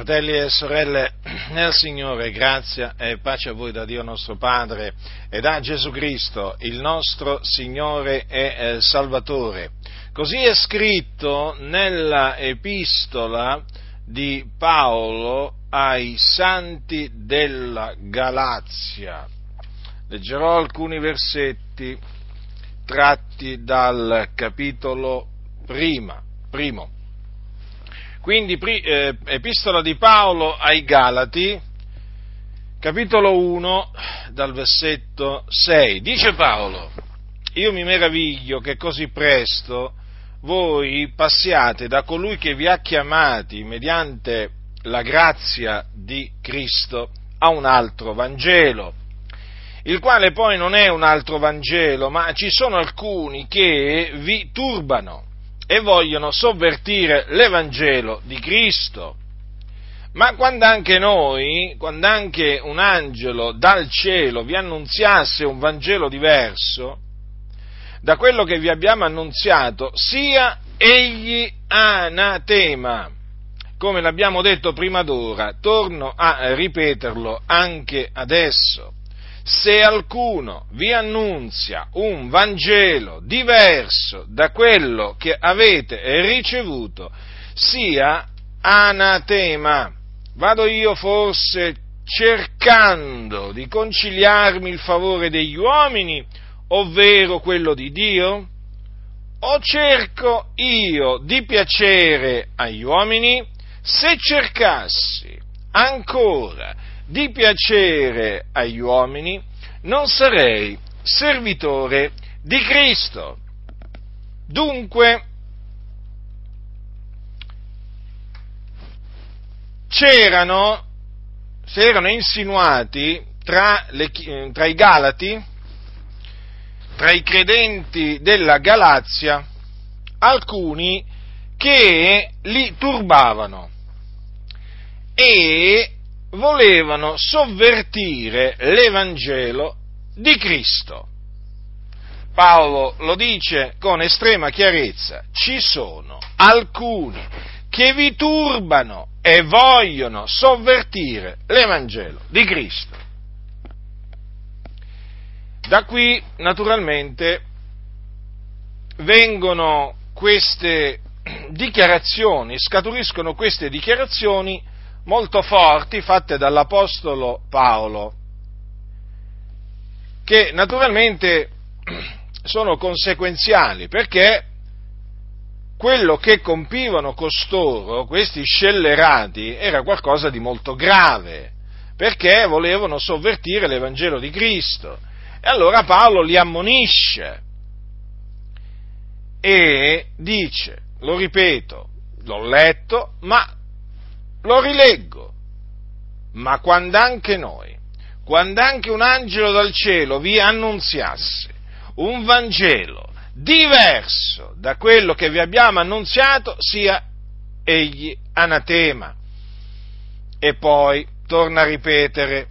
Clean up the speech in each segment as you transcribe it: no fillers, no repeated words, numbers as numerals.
Fratelli e sorelle, nel Signore grazia e pace a voi da Dio nostro Padre e da Gesù Cristo, il nostro Signore e Salvatore. Così è scritto nella epistola di Paolo ai Santi della Galazia. Leggerò alcuni versetti tratti dal capitolo primo. Quindi, Epistola di Paolo ai Galati, capitolo 1, dal versetto 6. Dice Paolo: io mi meraviglio che così presto voi passiate da colui che vi ha chiamati mediante la grazia di Cristo a un altro Vangelo, il quale poi non è un altro Vangelo, ma ci sono alcuni che vi turbano e vogliono sovvertire l'Evangelo di Cristo. Ma quando anche un angelo dal cielo vi annunziasse un Vangelo diverso da quello che vi abbiamo annunziato, sia egli anatema. Come l'abbiamo detto prima d'ora, torno a ripeterlo anche adesso. Se alcuno vi annunzia un Vangelo diverso da quello che avete ricevuto, sia anatema. Vado io forse cercando di conciliarmi il favore degli uomini, ovvero quello di Dio? O cerco io di piacere agli uomini? Se cercassi ancora di piacere agli uomini, non sarei servitore di Cristo. Dunque, si erano insinuati tra i Galati, tra i credenti della Galazia, alcuni che li turbavano e volevano sovvertire l'Evangelo di Cristo. Paolo lo dice con estrema chiarezza: ci sono alcuni che vi turbano e vogliono sovvertire l'Evangelo di Cristo. Da qui, naturalmente, scaturiscono queste dichiarazioni molto forti fatte dall'Apostolo Paolo, che naturalmente sono conseguenziali, perché quello che compivano costoro, questi scellerati, era qualcosa di molto grave, perché volevano sovvertire l'Evangelo di Cristo. E allora Paolo li ammonisce e dice, lo ripeto, l'ho letto, ma lo rileggo: ma quando anche un angelo dal cielo vi annunziasse un Vangelo diverso da quello che vi abbiamo annunziato, sia egli anatema. E poi torna a ripetere: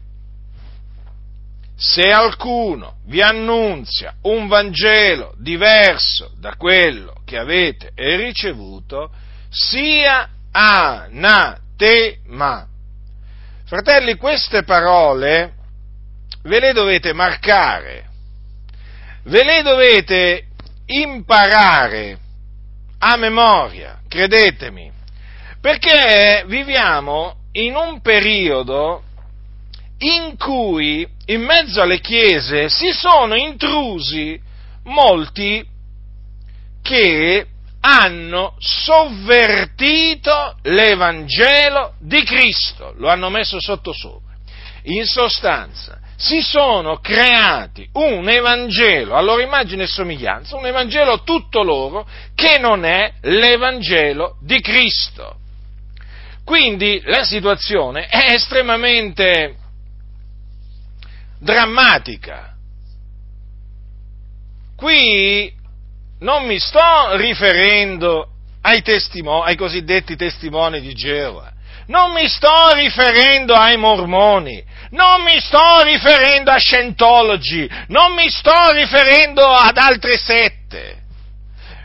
se alcuno vi annunzia un Vangelo diverso da quello che avete ricevuto, sia anatema. Fratelli, queste parole ve le dovete marcare, ve le dovete imparare a memoria, credetemi, perché viviamo in un periodo in cui in mezzo alle chiese si sono intrusi molti che hanno sovvertito l'Evangelo di Cristo, lo hanno messo sottosopra. In sostanza, si sono creati un Evangelo a loro immagine e somiglianza, un Evangelo tutto loro, che non è l'Evangelo di Cristo. Quindi la situazione è estremamente drammatica. Qui non mi sto riferendo ai cosiddetti testimoni di Geova, non mi sto riferendo ai mormoni, non mi sto riferendo a Scientology, non mi sto riferendo ad altre sette,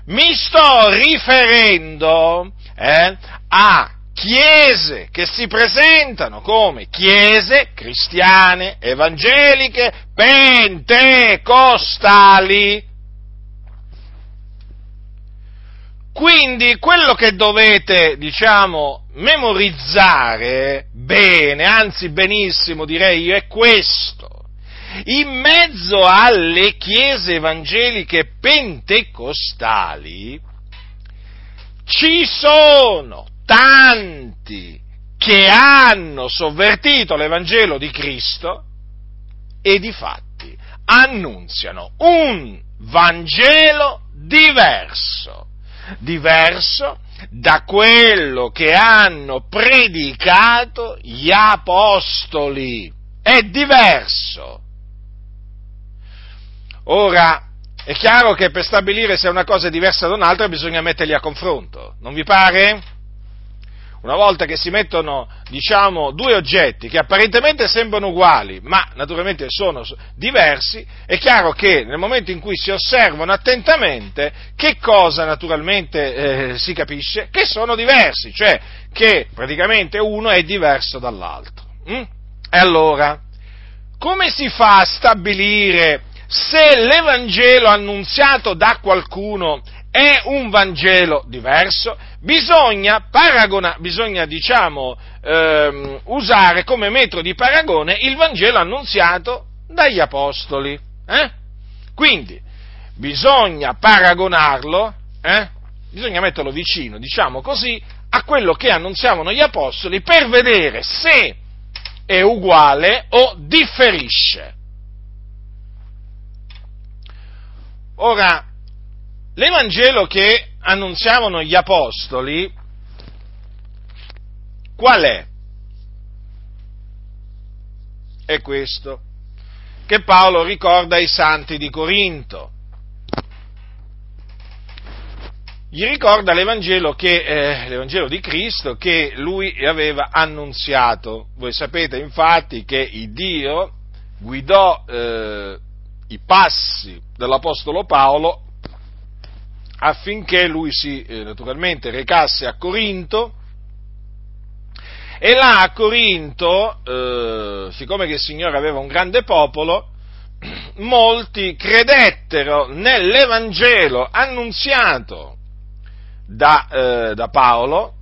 mi sto riferendo a chiese che si presentano come chiese cristiane, evangeliche, pentecostali. Quindi quello che dovete, memorizzare bene, anzi benissimo direi io, è questo. In mezzo alle chiese evangeliche pentecostali ci sono tanti che hanno sovvertito l'Evangelo di Cristo e di fatti annunziano un Vangelo diverso da quello che hanno predicato gli apostoli. È diverso. Ora, è chiaro che per stabilire se una cosa è diversa da un'altra bisogna metterli a confronto, non vi pare? Una volta che si mettono, due oggetti che apparentemente sembrano uguali, ma naturalmente sono diversi, è chiaro che nel momento in cui si osservano attentamente, che cosa naturalmente si capisce? Che sono diversi, cioè che praticamente uno è diverso dall'altro. E allora, come si fa a stabilire se l'Evangelo annunziato da qualcuno è un Vangelo diverso? Bisogna usare come metro di paragone il Vangelo annunziato dagli Apostoli. Quindi, bisogna paragonarlo, bisogna metterlo vicino, a quello che annunziavano gli Apostoli per vedere se è uguale o differisce. Ora, l'Evangelo che annunziavano gli Apostoli, qual è? È questo, che Paolo ricorda ai santi di Corinto. Gli ricorda l'Evangelo di Cristo che lui aveva annunziato. Voi sapete infatti che Dio guidò i passi dell'Apostolo Paolo affinché lui si naturalmente recasse a Corinto, e là a Corinto, siccome che il Signore aveva un grande popolo, molti credettero nell'Evangelo annunziato da Paolo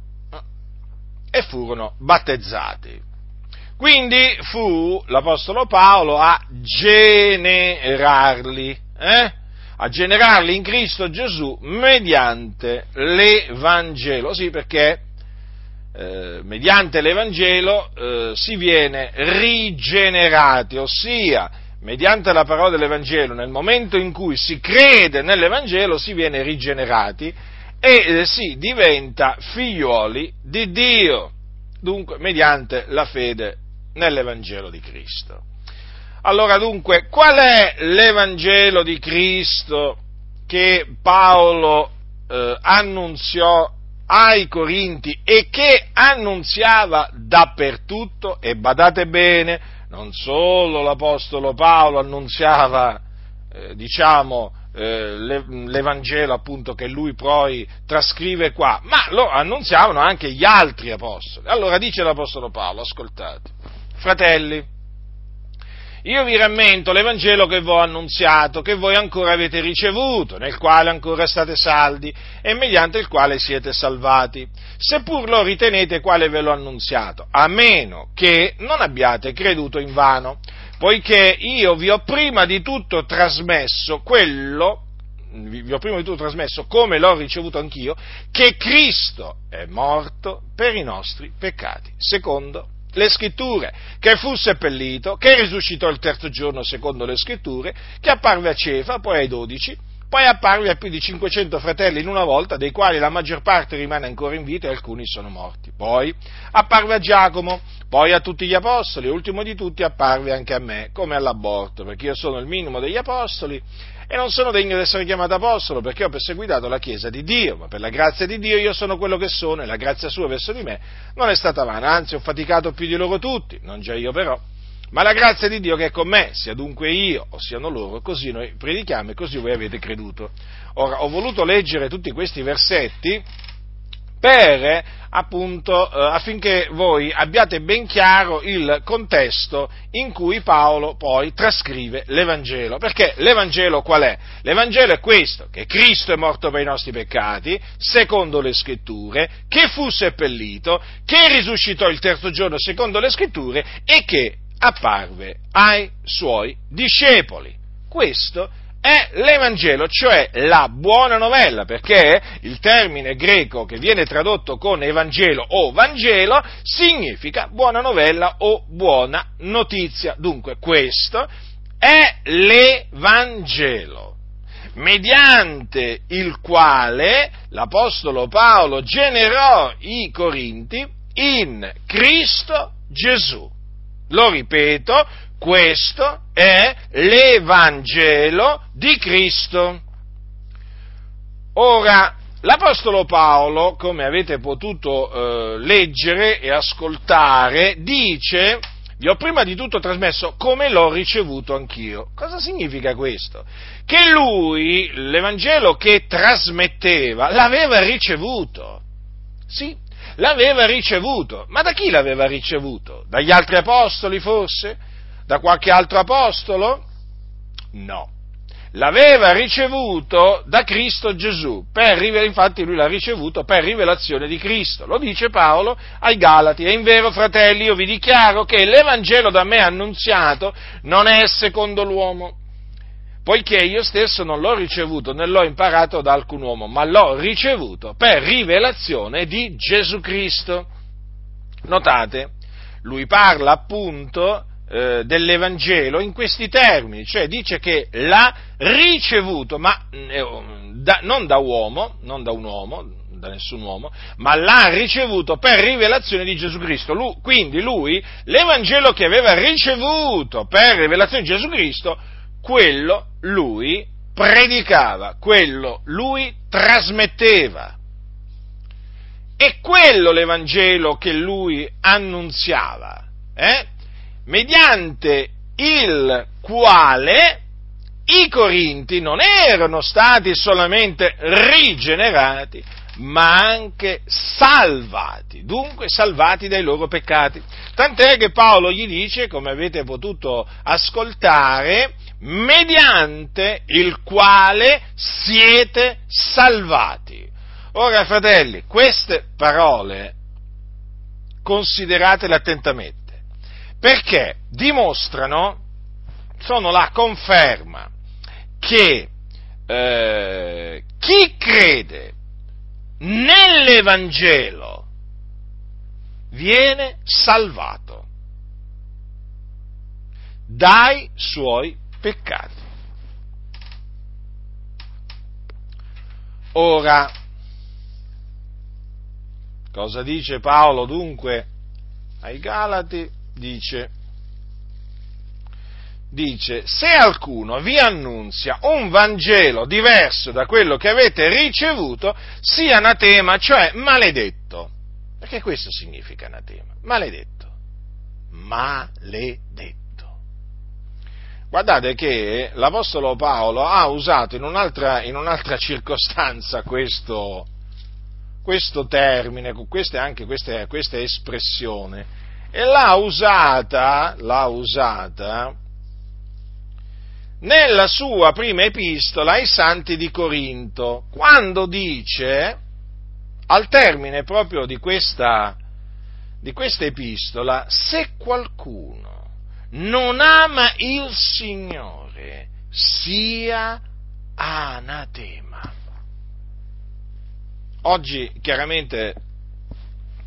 e furono battezzati. Quindi fu l'Apostolo Paolo a generarli, in Cristo Gesù mediante l'Evangelo. Sì, perché mediante l'Evangelo si viene rigenerati, ossia mediante la parola dell'Evangelo, nel momento in cui si crede nell'Evangelo si viene rigenerati e si diventa figlioli di Dio, dunque mediante la fede nell'Evangelo di Cristo. Allora dunque, qual è l'Evangelo di Cristo che Paolo annunziò ai Corinti e che annunziava dappertutto? E badate bene, non solo l'Apostolo Paolo annunziava, l'Evangelo appunto che lui poi trascrive qua, ma lo annunziavano anche gli altri Apostoli. Allora dice l'Apostolo Paolo, ascoltate, fratelli, io vi rammento l'Evangelo che vi ho annunziato, che voi ancora avete ricevuto, nel quale ancora state saldi e mediante il quale siete salvati, seppur lo ritenete quale ve l'ho annunziato, a meno che non abbiate creduto in vano, poiché io vi ho prima di tutto trasmesso, come l'ho ricevuto anch'io, che Cristo è morto per i nostri peccati, secondo le scritture, che fu seppellito, che risuscitò il terzo giorno secondo le scritture, che apparve a Cefa, poi ai 12, poi apparve a più di 500 fratelli in una volta, dei quali la maggior parte rimane ancora in vita e alcuni sono morti. Poi apparve a Giacomo, poi a tutti gli apostoli, ultimo di tutti apparve anche a me, come all'aborto, perché io sono il minimo degli apostoli e non sono degno di essere chiamato apostolo, perché ho perseguitato la Chiesa di Dio, ma per la grazia di Dio io sono quello che sono, e la grazia sua verso di me non è stata vana, anzi ho faticato più di loro tutti, non già io però, ma la grazia di Dio che è con me, sia dunque io o siano loro, così noi predichiamo e così voi avete creduto. Ora, ho voluto leggere tutti questi versetti per appunto affinché voi abbiate ben chiaro il contesto in cui Paolo poi trascrive l'Evangelo, perché l'Evangelo qual è? L'Evangelo è questo, che Cristo è morto per i nostri peccati, secondo le Scritture, che fu seppellito, che risuscitò il terzo giorno secondo le Scritture e che apparve ai suoi discepoli. Questo è l'Evangelo, cioè la buona novella, perché il termine greco che viene tradotto con Evangelo o Vangelo significa buona novella o buona notizia. Dunque, questo è l'Evangelo, mediante il quale l'Apostolo Paolo generò i Corinti in Cristo Gesù. Lo ripeto, questo è l'Evangelo di Cristo. Ora, l'Apostolo Paolo, come avete potuto leggere e ascoltare, dice: vi ho prima di tutto trasmesso come l'ho ricevuto anch'io. Cosa significa questo? Che lui, l'Evangelo che trasmetteva, l'aveva ricevuto. Sì, l'aveva ricevuto. Ma da chi l'aveva ricevuto? Dagli altri apostoli, forse? Da qualche altro apostolo? No. L'aveva ricevuto da Cristo Gesù, infatti lui l'ha ricevuto per rivelazione di Cristo, lo dice Paolo ai Galati. E invero, fratelli, io vi dichiaro che l'Evangelo da me annunziato non è secondo l'uomo, poiché io stesso non l'ho ricevuto né l'ho imparato da alcun uomo, ma l'ho ricevuto per rivelazione di Gesù Cristo. Notate, lui parla appunto dell'Evangelo in questi termini, cioè dice che l'ha ricevuto, ma non da nessun uomo, ma l'ha ricevuto per rivelazione di Gesù Cristo. Quindi lui, l'Evangelo che aveva ricevuto per rivelazione di Gesù Cristo, quello lui predicava, quello lui trasmetteva. E quello l'Evangelo che lui annunziava, mediante il quale i Corinti non erano stati solamente rigenerati, ma anche salvati, dunque salvati dai loro peccati. Tant'è che Paolo gli dice, come avete potuto ascoltare, mediante il quale siete salvati. Ora, fratelli, queste parole consideratele attentamente, perché sono la conferma che chi crede nell'Evangelo viene salvato dai suoi peccati. Ora, cosa dice Paolo dunque ai Galati? Dice, se alcuno vi annunzia un Vangelo diverso da quello che avete ricevuto, sia anatema, cioè maledetto. Perché questo significa anatema, maledetto. Maledetto. Guardate che l'Apostolo Paolo ha usato in un'altra circostanza questo termine, questa espressione. E l'ha usata nella sua prima epistola ai Santi di Corinto, quando dice, al termine proprio di questa epistola, se qualcuno non ama il Signore, sia anatema. Oggi, chiaramente,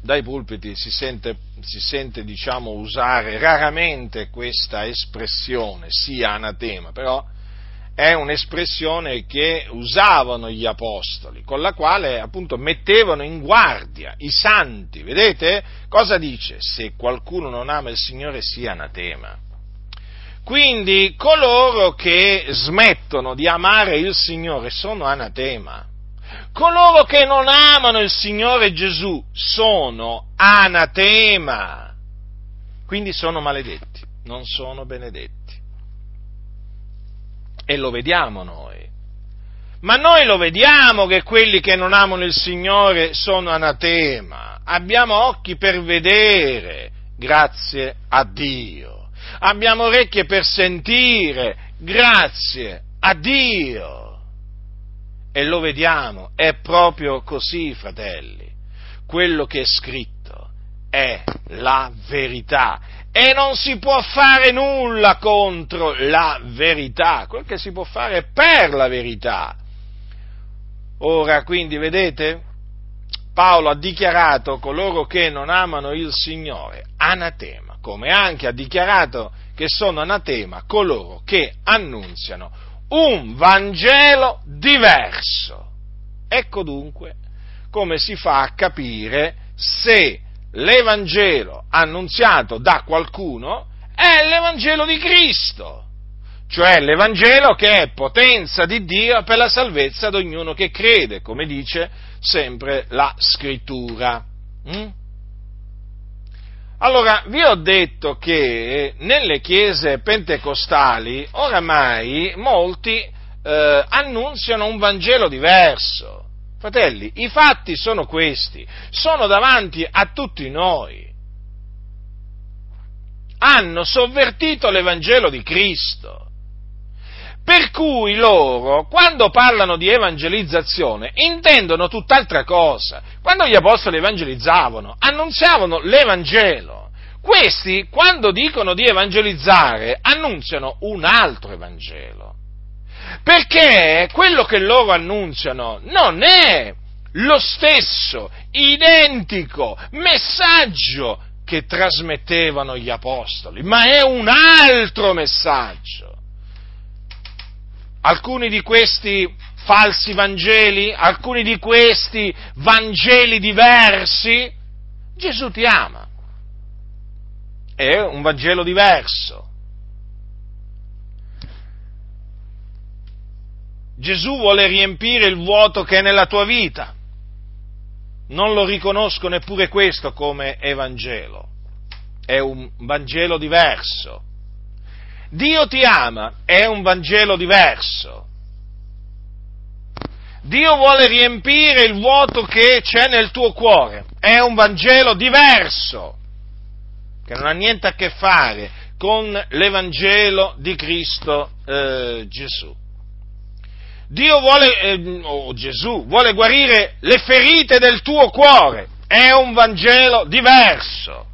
dai pulpiti si sente diciamo usare raramente questa espressione, sia anatema, però è un'espressione che usavano gli apostoli, con la quale appunto mettevano in guardia i santi. Vedete? Cosa dice? Se qualcuno non ama il Signore, sia anatema. Quindi coloro che smettono di amare il Signore sono anatema. Coloro che non amano il Signore Gesù sono anatema, quindi sono maledetti, non sono benedetti. E lo vediamo noi, Ma noi lo vediamo che quelli che non amano il Signore sono anatema. Abbiamo occhi per vedere, grazie a Dio. Abbiamo orecchie per sentire, grazie a Dio. E lo vediamo, è proprio così, fratelli. Quello che è scritto è la verità. E non si può fare nulla contro la verità, quel che si può fare è per la verità. Ora, quindi, vedete, Paolo ha dichiarato coloro che non amano il Signore anatema, come anche ha dichiarato che sono anatema coloro che annunziano un Vangelo diverso. Ecco dunque come si fa a capire se l'Evangelo annunziato da qualcuno è l'Evangelo di Cristo, cioè l'Evangelo che è potenza di Dio per la salvezza di ognuno che crede, come dice sempre la Scrittura. Allora, vi ho detto che nelle chiese pentecostali oramai molti annunziano un Vangelo diverso. Fratelli, i fatti sono questi, sono davanti a tutti noi. Hanno sovvertito l'Evangelo di Cristo, per cui loro, quando parlano di evangelizzazione, intendono tutt'altra cosa. Quando gli apostoli evangelizzavano, annunziavano l'Evangelo. Questi, quando dicono di evangelizzare, annunziano un altro Evangelo. Perché quello che loro annunziano non è lo stesso, identico messaggio che trasmettevano gli apostoli, ma è un altro messaggio. Alcuni di questi falsi Vangeli, alcuni di questi Vangeli diversi, Gesù ti ama. È un Vangelo diverso. Gesù vuole riempire il vuoto che è nella tua vita. Non lo riconosco neppure questo come Evangelo. È un Vangelo diverso. Dio ti ama, è un Vangelo diverso. Dio vuole riempire il vuoto che c'è nel tuo cuore. È un Vangelo diverso, che non ha niente a che fare con l'Evangelo di Cristo Gesù. Dio vuole, Gesù vuole guarire le ferite del tuo cuore, è un Vangelo diverso.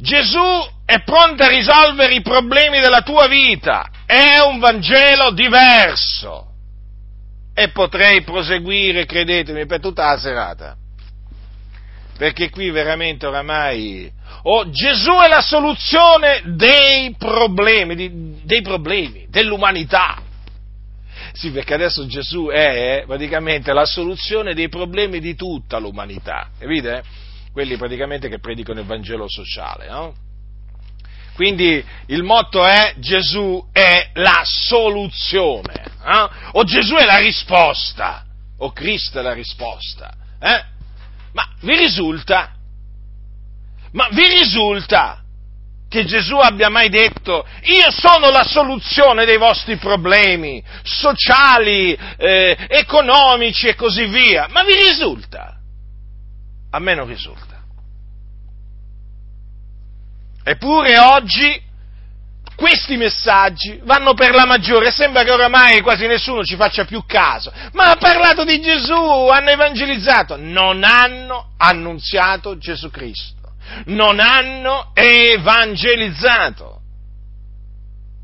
Gesù è pronto a risolvere i problemi della tua vita, è un Vangelo diverso. E potrei proseguire, credetemi, per tutta la serata, perché qui veramente oramai Gesù è la soluzione dei problemi, dell'umanità. Sì, perché adesso Gesù è praticamente la soluzione dei problemi di tutta l'umanità, capite? Quelli praticamente che predicano il Vangelo sociale, no? Quindi il motto è: Gesù è la soluzione, eh? O Gesù è la risposta, o Cristo è la risposta, eh? Ma vi risulta che Gesù abbia mai detto: io sono la soluzione dei vostri problemi sociali, economici e così via? Ma vi risulta? A me non risulta. Eppure oggi questi messaggi vanno per la maggiore, sembra che oramai quasi nessuno ci faccia più caso. Ma ha parlato di Gesù, hanno evangelizzato, non hanno annunziato Gesù Cristo. Non hanno evangelizzato.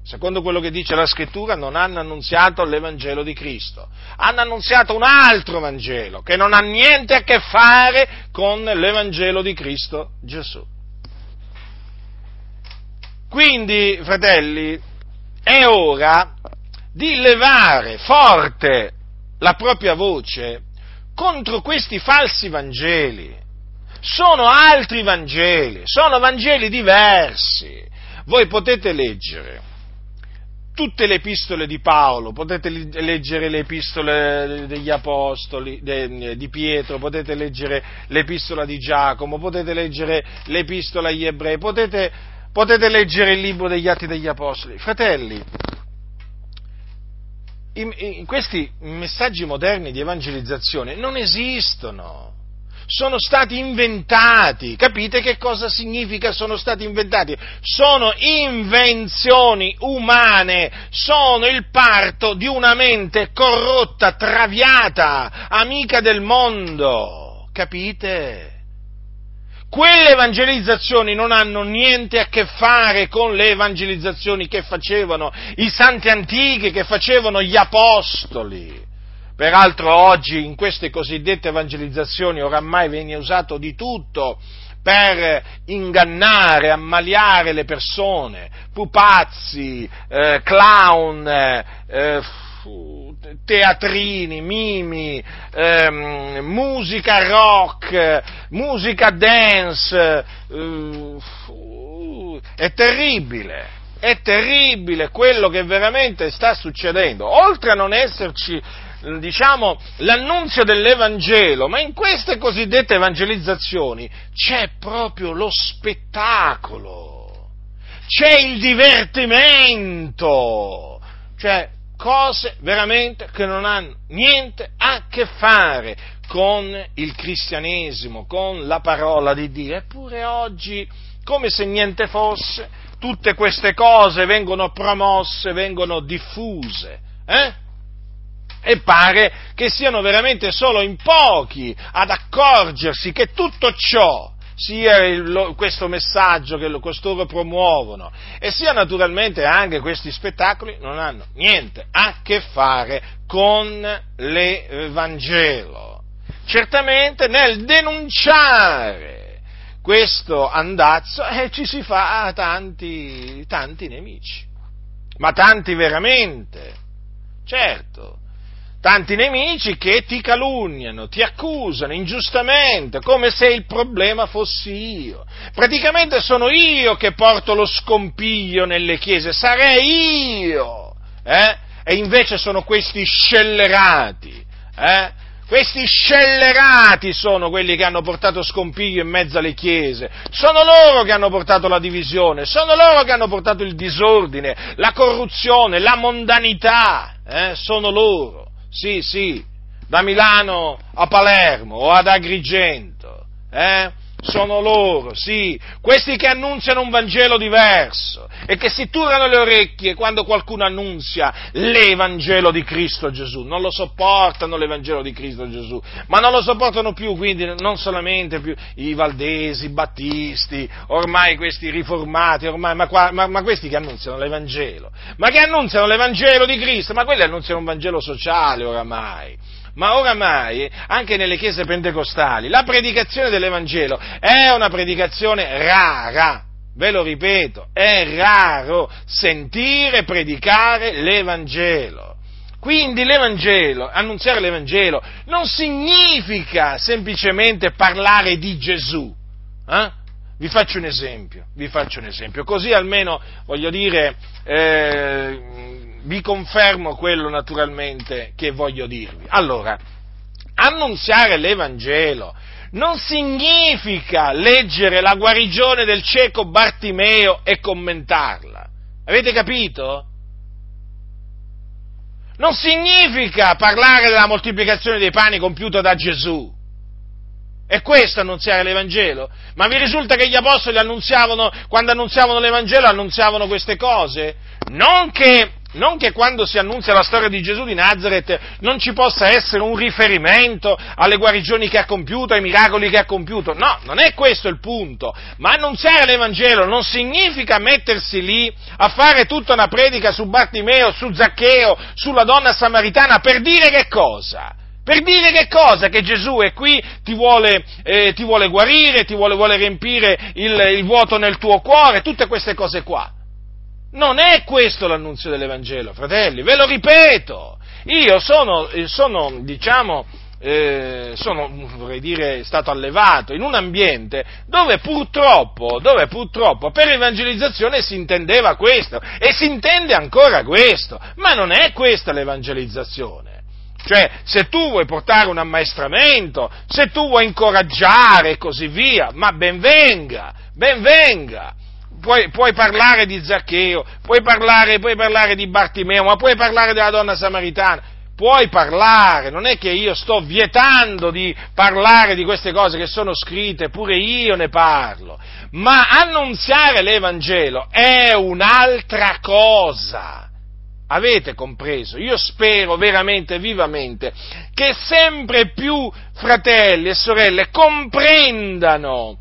Secondo quello che dice la Scrittura, non hanno annunziato l'Evangelo di Cristo. Hanno annunziato un altro Vangelo che non ha niente a che fare con l'Evangelo di Cristo Gesù. Quindi, fratelli, è ora di levare forte la propria voce contro questi falsi Vangeli. Sono altri Vangeli, sono Vangeli diversi. Voi potete leggere tutte le epistole di Paolo, potete leggere le epistole degli Apostoli, di Pietro, potete leggere l'epistola di Giacomo, potete leggere l'epistola agli Ebrei, potete leggere il libro degli Atti degli Apostoli. Fratelli, questi messaggi moderni di evangelizzazione non esistono, sono stati inventati. Capite che cosa significa sono stati inventati? Sono invenzioni umane, sono il parto di una mente corrotta, traviata, amica del mondo. Capite? Quelle evangelizzazioni non hanno niente a che fare con le evangelizzazioni che facevano i santi antichi, che facevano gli apostoli. Peraltro oggi in queste cosiddette evangelizzazioni oramai viene usato di tutto per ingannare, ammaliare le persone, pupazzi, clown, teatrini, mimi, musica rock, musica dance, è terribile quello che veramente sta succedendo. Oltre a non esserci, diciamo, l'annunzio dell'Evangelo, ma in queste cosiddette evangelizzazioni c'è proprio lo spettacolo, c'è il divertimento, cioè cose veramente che non hanno niente a che fare con il cristianesimo, con la parola di Dio. Eppure oggi, come se niente fosse, tutte queste cose vengono promosse, vengono diffuse, E pare che siano veramente solo in pochi ad accorgersi che tutto ciò sia questo messaggio che costoro promuovono, e sia naturalmente anche questi spettacoli non hanno niente a che fare con l'Evangelo. Certamente nel denunciare questo andazzo ci si fa tanti nemici, ma tanti veramente, certo. Tanti nemici che ti calunniano, ti accusano ingiustamente, come se il problema fossi io. Praticamente sono io che porto lo scompiglio nelle chiese, sarei io, E invece sono questi scellerati, Questi scellerati sono quelli che hanno portato scompiglio in mezzo alle chiese, sono loro che hanno portato la divisione, sono loro che hanno portato il disordine, la corruzione, la mondanità, Sono loro. Sì, da Milano a Palermo o ad Agrigento, sono loro, sì, questi che annunciano un Vangelo diverso e che si turano le orecchie quando qualcuno annunzia l'Evangelo di Cristo Gesù. Non lo sopportano l'Evangelo di Cristo Gesù, ma non lo sopportano più, quindi non solamente più i Valdesi, i Battisti, ormai questi riformati, ormai, ma questi che annunciano l'Evangelo, ma che annunciano l'Evangelo di Cristo, ma quelli annunciano un Vangelo sociale oramai. Ma oramai, anche nelle chiese pentecostali, la predicazione dell'Evangelo è una predicazione rara. Ve lo ripeto, è raro sentire predicare l'Evangelo. Quindi l'Evangelo, annunciare l'Evangelo, non significa semplicemente parlare di Gesù. Vi faccio un esempio, così almeno, voglio dire, vi confermo quello naturalmente che voglio dirvi. Allora, annunziare l'Evangelo non significa leggere la guarigione del cieco Bartimeo e commentarla. Avete capito? Non significa parlare della moltiplicazione dei pani compiuta da Gesù. È questo annunziare l'Evangelo? Ma vi risulta che gli apostoli annunziavano, quando annunziavano l'Evangelo, annunziavano queste cose? Non che quando si annunzia la storia di Gesù di Nazareth non ci possa essere un riferimento alle guarigioni che ha compiuto, ai miracoli che ha compiuto. No, non è questo il punto. Ma annunziare l'Evangelo non significa mettersi lì a fare tutta una predica su Bartimeo, su Zaccheo, sulla donna samaritana, per dire che cosa? Per dire che cosa? Che Gesù è qui, ti vuole guarire, vuole riempire il vuoto nel tuo cuore, tutte queste cose qua. Non è questo l'annunzio dell'Evangelo, fratelli, ve lo ripeto. Io sono, vorrei dire, stato allevato in un ambiente dove purtroppo per evangelizzazione si intendeva questo e si intende ancora questo, ma non è questa l'evangelizzazione. Cioè, se tu vuoi portare un ammaestramento, se tu vuoi incoraggiare e così via, ma ben venga. puoi parlare di Zaccheo, puoi parlare di Bartimeo, ma puoi parlare della donna samaritana, puoi parlare, non è che io sto vietando di parlare di queste cose che sono scritte, pure io ne parlo, ma annunziare l'Evangelo è un'altra cosa. Avete compreso? Io spero veramente, vivamente, che sempre più fratelli e sorelle comprendano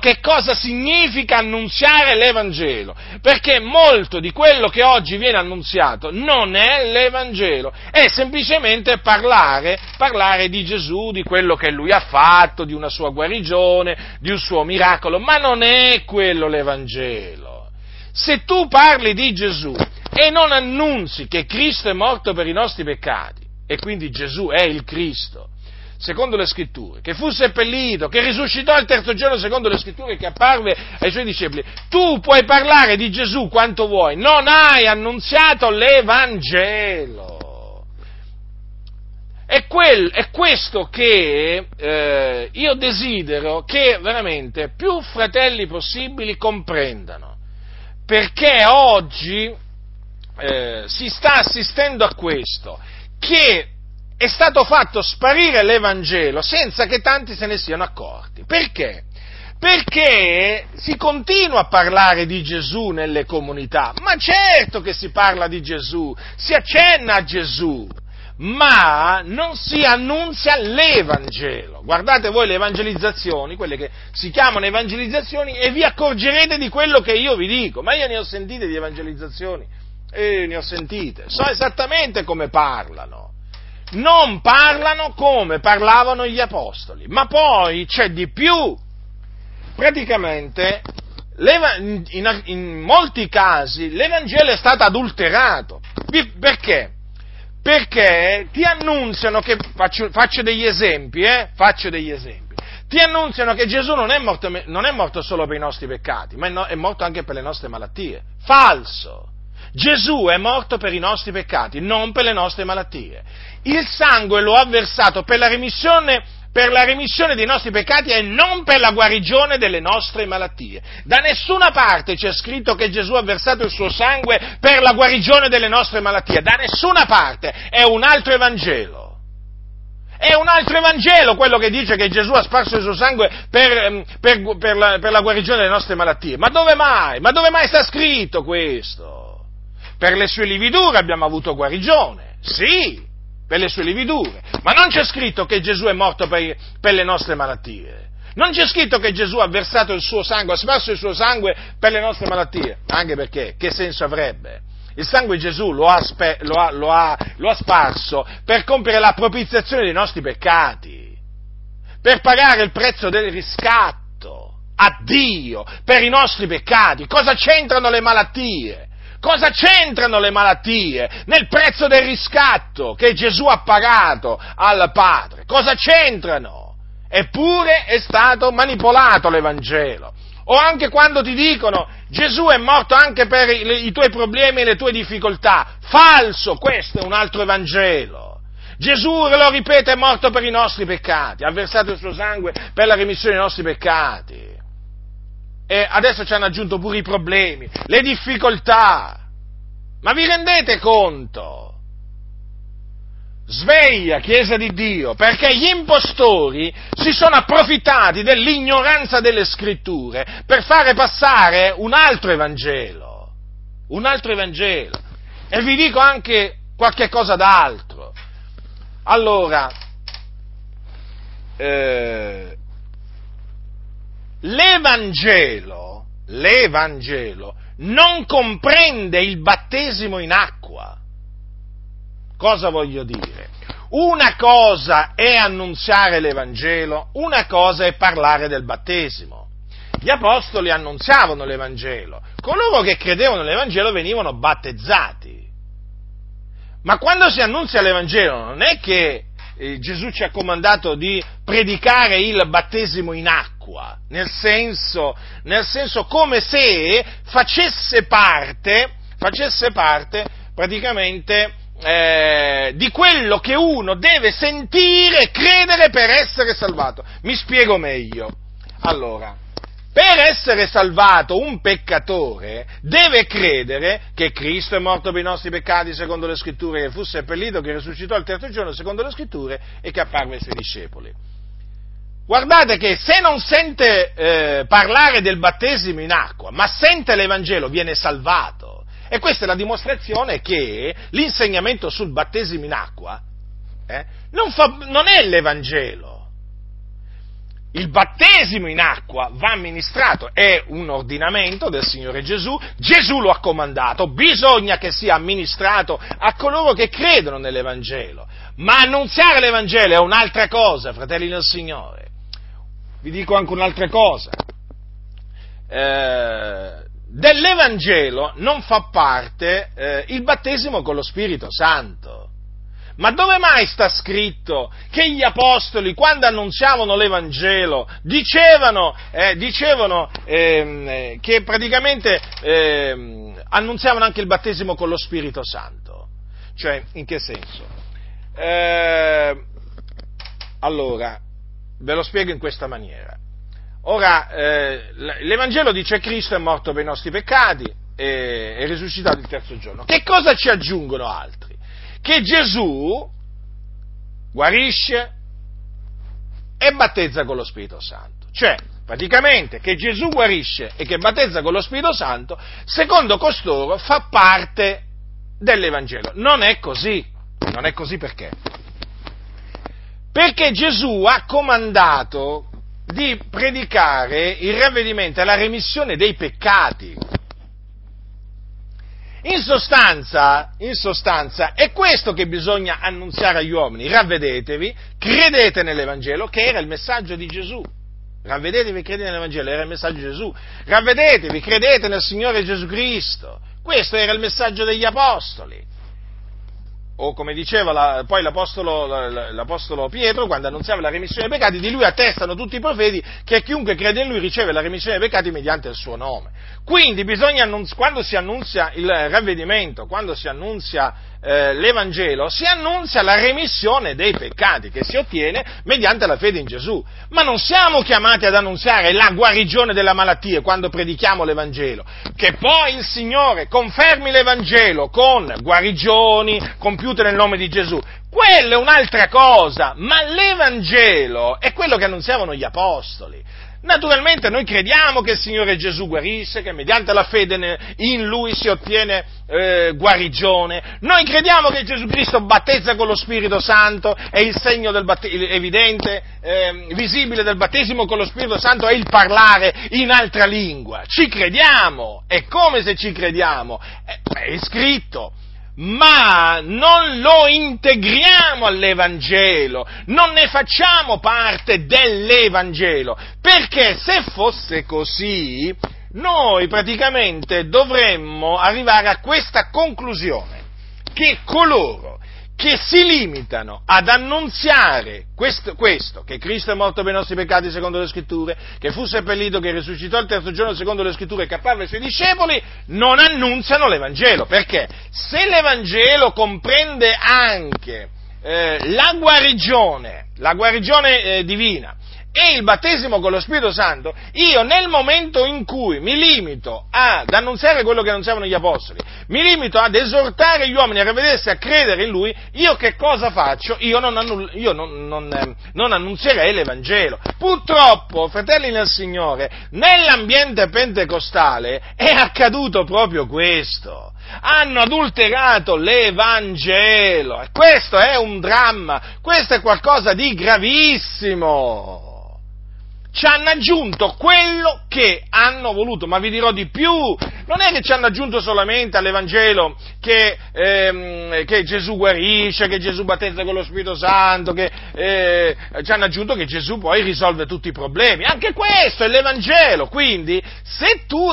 che cosa significa annunziare l'Evangelo, perché molto di quello che oggi viene annunziato non è l'Evangelo, è semplicemente parlare di Gesù, di quello che Lui ha fatto, di una sua guarigione, di un suo miracolo, ma non è quello l'Evangelo. Se tu parli di Gesù e non annunzi che Cristo è morto per i nostri peccati, e quindi Gesù è il Cristo, secondo le Scritture, che fu seppellito, che risuscitò il terzo giorno secondo le Scritture, che apparve ai suoi discepoli, tu puoi parlare di Gesù quanto vuoi, non hai annunziato l'Evangelo. È questo che io desidero che veramente più fratelli possibili comprendano, perché oggi si sta assistendo a questo, che è stato fatto sparire l'Evangelo senza che tanti se ne siano accorti. Perché? Perché si continua a parlare di Gesù nelle comunità, ma certo che si parla di Gesù, si accenna a Gesù, ma non si annunzia l'Evangelo. Guardate voi le evangelizzazioni, quelle che si chiamano evangelizzazioni, e vi accorgerete di quello che io vi dico, ma io ne ho sentite di evangelizzazioni, so esattamente come parlano. Non parlano come parlavano gli apostoli, ma poi c'è di più. Praticamente in molti casi l'Evangelo è stato adulterato. Perché? Perché ti annunziano che, faccio degli esempi, ti annunziano che Gesù non è morto solo per i nostri peccati, ma è morto anche per le nostre malattie. Falso! Gesù è morto per i nostri peccati, non per le nostre malattie. Il sangue lo ha versato per la remissione dei nostri peccati e non per la guarigione delle nostre malattie. Da nessuna parte c'è scritto che Gesù ha versato il suo sangue per la guarigione delle nostre malattie, da nessuna parte, è un altro Evangelo. È un altro Evangelo quello che dice che Gesù ha sparso il suo sangue per la guarigione delle nostre malattie. Ma dove mai? Ma dove mai sta scritto questo? Per le sue lividure abbiamo avuto guarigione, sì, per le sue lividure, ma non c'è scritto che Gesù è morto per le nostre malattie, non c'è scritto che Gesù ha versato il suo sangue, ha sparso il suo sangue per le nostre malattie, anche perché che senso avrebbe? Il sangue Gesù lo ha sparso per compiere la propiziazione dei nostri peccati, per pagare il prezzo del riscatto a Dio per i nostri peccati. Cosa c'entrano le malattie? Cosa c'entrano le malattie nel prezzo del riscatto che Gesù ha pagato al Padre? Cosa c'entrano? Eppure è stato manipolato l'Evangelo. O anche quando ti dicono Gesù è morto anche per i tuoi problemi e le tue difficoltà. Falso, questo è un altro Evangelo. Gesù, lo ripeto, è morto per i nostri peccati, ha versato il suo sangue per la remissione dei nostri peccati. E adesso ci hanno aggiunto pure i problemi, le difficoltà. Ma vi rendete conto? Sveglia, Chiesa di Dio, perché gli impostori si sono approfittati dell'ignoranza delle Scritture per fare passare un altro Evangelo. E vi dico anche qualche cosa d'altro. Allora, l'Evangelo non comprende il battesimo in acqua. Cosa voglio dire? Una cosa è annunziare l'Evangelo, una cosa è parlare del battesimo. Gli apostoli annunziavano l'Evangelo, coloro che credevano nell'Evangelo venivano battezzati. Ma quando si annunzia l'Evangelo non è che Gesù ci ha comandato di predicare il battesimo in acqua, nel senso come se facesse parte praticamente di quello che uno deve sentire e credere per essere salvato. Mi spiego meglio. Allora, per essere salvato un peccatore deve credere che Cristo è morto per i nostri peccati secondo le scritture, che fu seppellito, che risuscitò il terzo giorno secondo le scritture e che apparve ai suoi discepoli. Guardate che se non sente parlare del battesimo in acqua, ma sente l'Evangelo, viene salvato. E questa è la dimostrazione che l'insegnamento sul battesimo in acqua non è l'Evangelo. Il battesimo in acqua va amministrato, è un ordinamento del Signore Gesù, Gesù lo ha comandato, bisogna che sia amministrato a coloro che credono nell'Evangelo, ma annunziare l'Evangelo è un'altra cosa, fratelli del Signore. Vi dico anche un'altra cosa, dell'Evangelo non fa parte il battesimo con lo Spirito Santo. Ma dove mai sta scritto che gli apostoli, quando annunziavano l'Evangelo, dicevano che praticamente annunziavano anche il battesimo con lo Spirito Santo? Cioè, in che senso? Allora, ve lo spiego in questa maniera. Ora, l'Evangelo dice che Cristo è morto per i nostri peccati e è risuscitato il terzo giorno. Che cosa ci aggiungono altri? Che Gesù guarisce e battezza con lo Spirito Santo. Cioè, praticamente, che Gesù guarisce e che battezza con lo Spirito Santo, secondo costoro, fa parte dell'Evangelo. Non è così. Non è così perché? Perché Gesù ha comandato di predicare il ravvedimento e la remissione dei peccati. In sostanza, è questo che bisogna annunziare agli uomini: ravvedetevi, credete nell'Evangelo, che era il messaggio di Gesù. Ravvedetevi, credete nell'Evangelo, era il messaggio di Gesù. Ravvedetevi, credete nel Signore Gesù Cristo. Questo era il messaggio degli Apostoli. O come diceva poi l'Apostolo Pietro, quando annunziava la remissione dei peccati: di lui attestano tutti i profeti che chiunque crede in lui riceve la remissione dei peccati mediante il suo nome. Quindi bisogna, quando si annunzia il ravvedimento, quando si annunzia l'Evangelo, si annunzia la remissione dei peccati che si ottiene mediante la fede in Gesù. Ma non siamo chiamati ad annunziare la guarigione della malattia quando predichiamo l'Evangelo. Che poi il Signore confermi l'Evangelo con guarigioni compiute nel nome di Gesù, quella è un'altra cosa, ma l'Evangelo è quello che annunziavano gli Apostoli. Naturalmente noi crediamo che il Signore Gesù guarisse, che mediante la fede in Lui si ottiene guarigione. Noi crediamo che Gesù Cristo battezza con lo Spirito Santo, è il segno evidente, visibile del battesimo con lo Spirito Santo, è il parlare in altra lingua. Ci crediamo, è come se ci crediamo, è scritto. Ma non lo integriamo all'Evangelo, non ne facciamo parte dell'Evangelo, perché se fosse così, noi praticamente dovremmo arrivare a questa conclusione, che coloro che si limitano ad annunziare questo, che Cristo è morto per i nostri peccati secondo le scritture, che fu seppellito, che risuscitò il terzo giorno secondo le scritture e che apparve ai suoi discepoli, non annunziano l'Evangelo, perché se l'Evangelo comprende anche la guarigione divina e il battesimo con lo Spirito Santo, io nel momento in cui mi limito ad annunziare quello che annunziavano gli Apostoli, mi limito ad esortare gli uomini a rivedersi, a credere in Lui, io che cosa faccio? Io non annunzierei l'Evangelo. Purtroppo, fratelli nel Signore, nell'ambiente pentecostale è accaduto proprio questo. Hanno adulterato l'Evangelo, e questo è un dramma, questo è qualcosa di gravissimo. Ci hanno aggiunto quello che hanno voluto, ma vi dirò di più, non è che ci hanno aggiunto solamente all'Evangelo che Gesù guarisce, che Gesù battezza con lo Spirito Santo, che ci hanno aggiunto che Gesù poi risolve tutti i problemi, anche questo è l'Evangelo, quindi se tu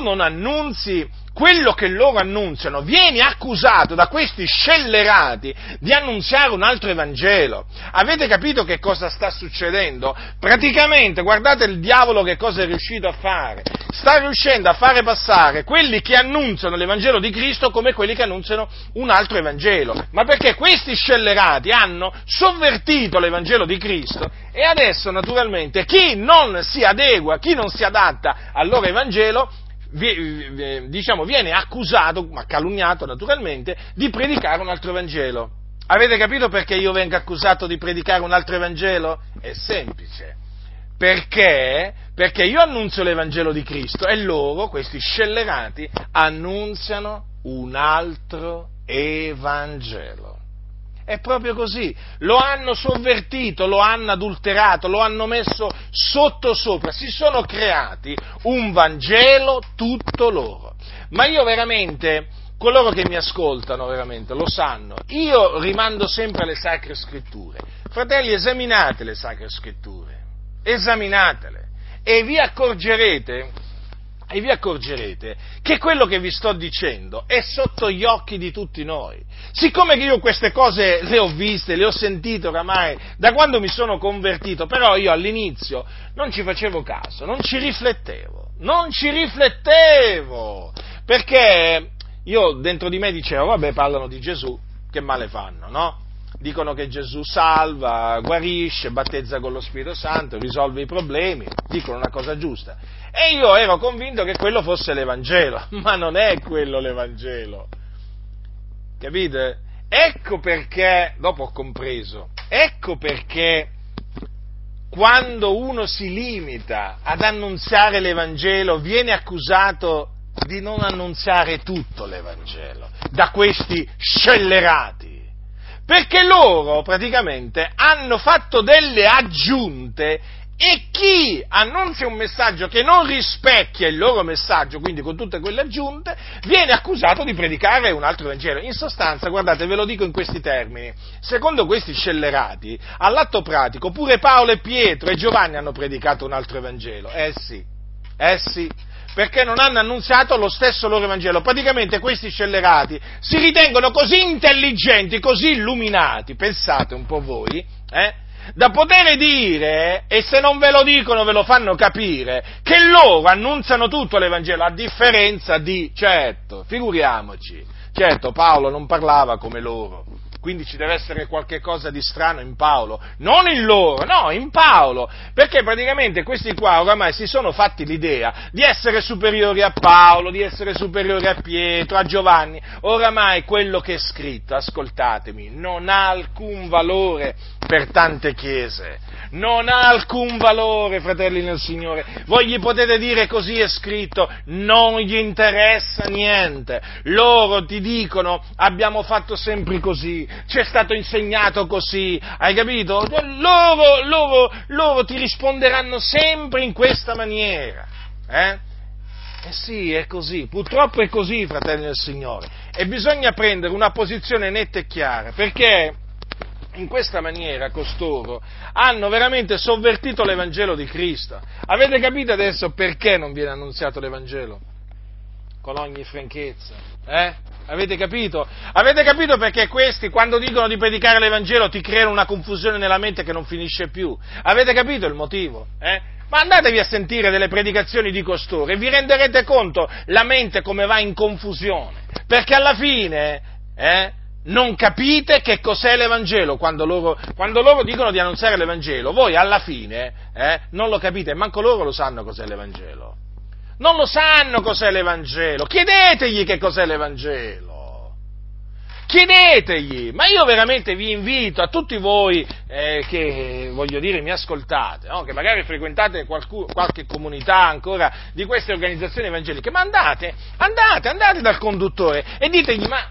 non annunzi quello che loro annunziano, vieni accusato da questi scellerati di annunziare un altro Evangelo. Avete capito che cosa sta succedendo? Praticamente, guardate il diavolo che cosa è riuscito a fare. sta riuscendo a fare passare quelli che annunciano l'Evangelo di Cristo come quelli che annunciano un altro Evangelo, ma perché questi scellerati hanno sovvertito l'Evangelo di Cristo e adesso naturalmente chi non si adegua, chi non si adatta al loro Evangelo, diciamo, viene accusato, ma calunniato naturalmente, di predicare un altro Evangelo. Avete capito perché io vengo accusato di predicare un altro Evangelo? È semplice. Perché io annunzio l'Evangelo di Cristo e loro, questi scellerati, annunziano un altro Evangelo. È proprio così. Lo hanno sovvertito, lo hanno adulterato, lo hanno messo sottosopra. Si sono creati un Vangelo tutto loro. Ma io veramente, coloro che mi ascoltano veramente lo sanno, io rimando sempre alle Sacre Scritture. Fratelli, esaminate le Sacre Scritture. Esaminatele e vi accorgerete che quello che vi sto dicendo è sotto gli occhi di tutti noi. Siccome che io queste cose le ho viste, le ho sentite oramai da quando mi sono convertito, però io all'inizio non ci facevo caso, non ci riflettevo, perché io dentro di me dicevo, vabbè, parlano di Gesù, che male fanno, no? Dicono che Gesù salva, guarisce, battezza con lo Spirito Santo, risolve i problemi, dicono una cosa giusta. E io ero convinto che quello fosse l'Evangelo, ma non è quello l'Evangelo. Capite? Ecco perché, dopo ho compreso, ecco perché quando uno si limita ad annunziare l'Evangelo viene accusato di non annunziare tutto l'Evangelo da questi scellerati. Perché loro praticamente hanno fatto delle aggiunte e chi annuncia un messaggio che non rispecchia il loro messaggio, quindi con tutte quelle aggiunte, viene accusato di predicare un altro Vangelo. In sostanza, guardate, ve lo dico in questi termini, secondo questi scellerati, all'atto pratico, pure Paolo e Pietro e Giovanni hanno predicato un altro Vangelo. Eh sì. Perché non hanno annunziato lo stesso loro Evangelo. Praticamente questi scellerati si ritengono così intelligenti, così illuminati, pensate un po' voi, da poter dire, e se non ve lo dicono ve lo fanno capire, che loro annunziano tutto l'Evangelo, a differenza di, certo, figuriamoci, certo Paolo non parlava come loro, quindi ci deve essere qualche cosa di strano in Paolo, non in loro, no, in Paolo, perché praticamente questi qua oramai si sono fatti l'idea di essere superiori a Paolo, di essere superiori a Pietro, a Giovanni, oramai quello che è scritto, ascoltatemi, non ha alcun valore per tante chiese, non ha alcun valore, fratelli nel Signore, voi gli potete dire così è scritto, non gli interessa niente, loro ti dicono abbiamo fatto sempre così, ci è stato insegnato così, hai capito? Loro ti risponderanno sempre in questa maniera, Eh sì, è così, purtroppo è così, fratelli del Signore, e bisogna prendere una posizione netta e chiara, perché in questa maniera costoro hanno veramente sovvertito l'Evangelo di Cristo. Avete capito adesso perché non viene annunziato l'Evangelo? Con ogni franchezza, Avete capito? Avete capito perché questi, quando dicono di predicare l'Evangelo, ti creano una confusione nella mente che non finisce più? Avete capito il motivo? Ma andatevi a sentire delle predicazioni di costoro e vi renderete conto la mente come va in confusione, perché alla fine, non capite che cos'è l'Evangelo quando loro dicono di annunciare l'Evangelo, voi alla fine, non lo capite, manco loro lo sanno cos'è l'Evangelo. Non lo sanno cos'è l'Evangelo, chiedetegli che cos'è l'Evangelo, chiedetegli, ma io veramente vi invito a tutti voi che, voglio dire, mi ascoltate, no? Che magari frequentate qualche comunità ancora di queste organizzazioni evangeliche, ma andate dal conduttore e ditegli, ma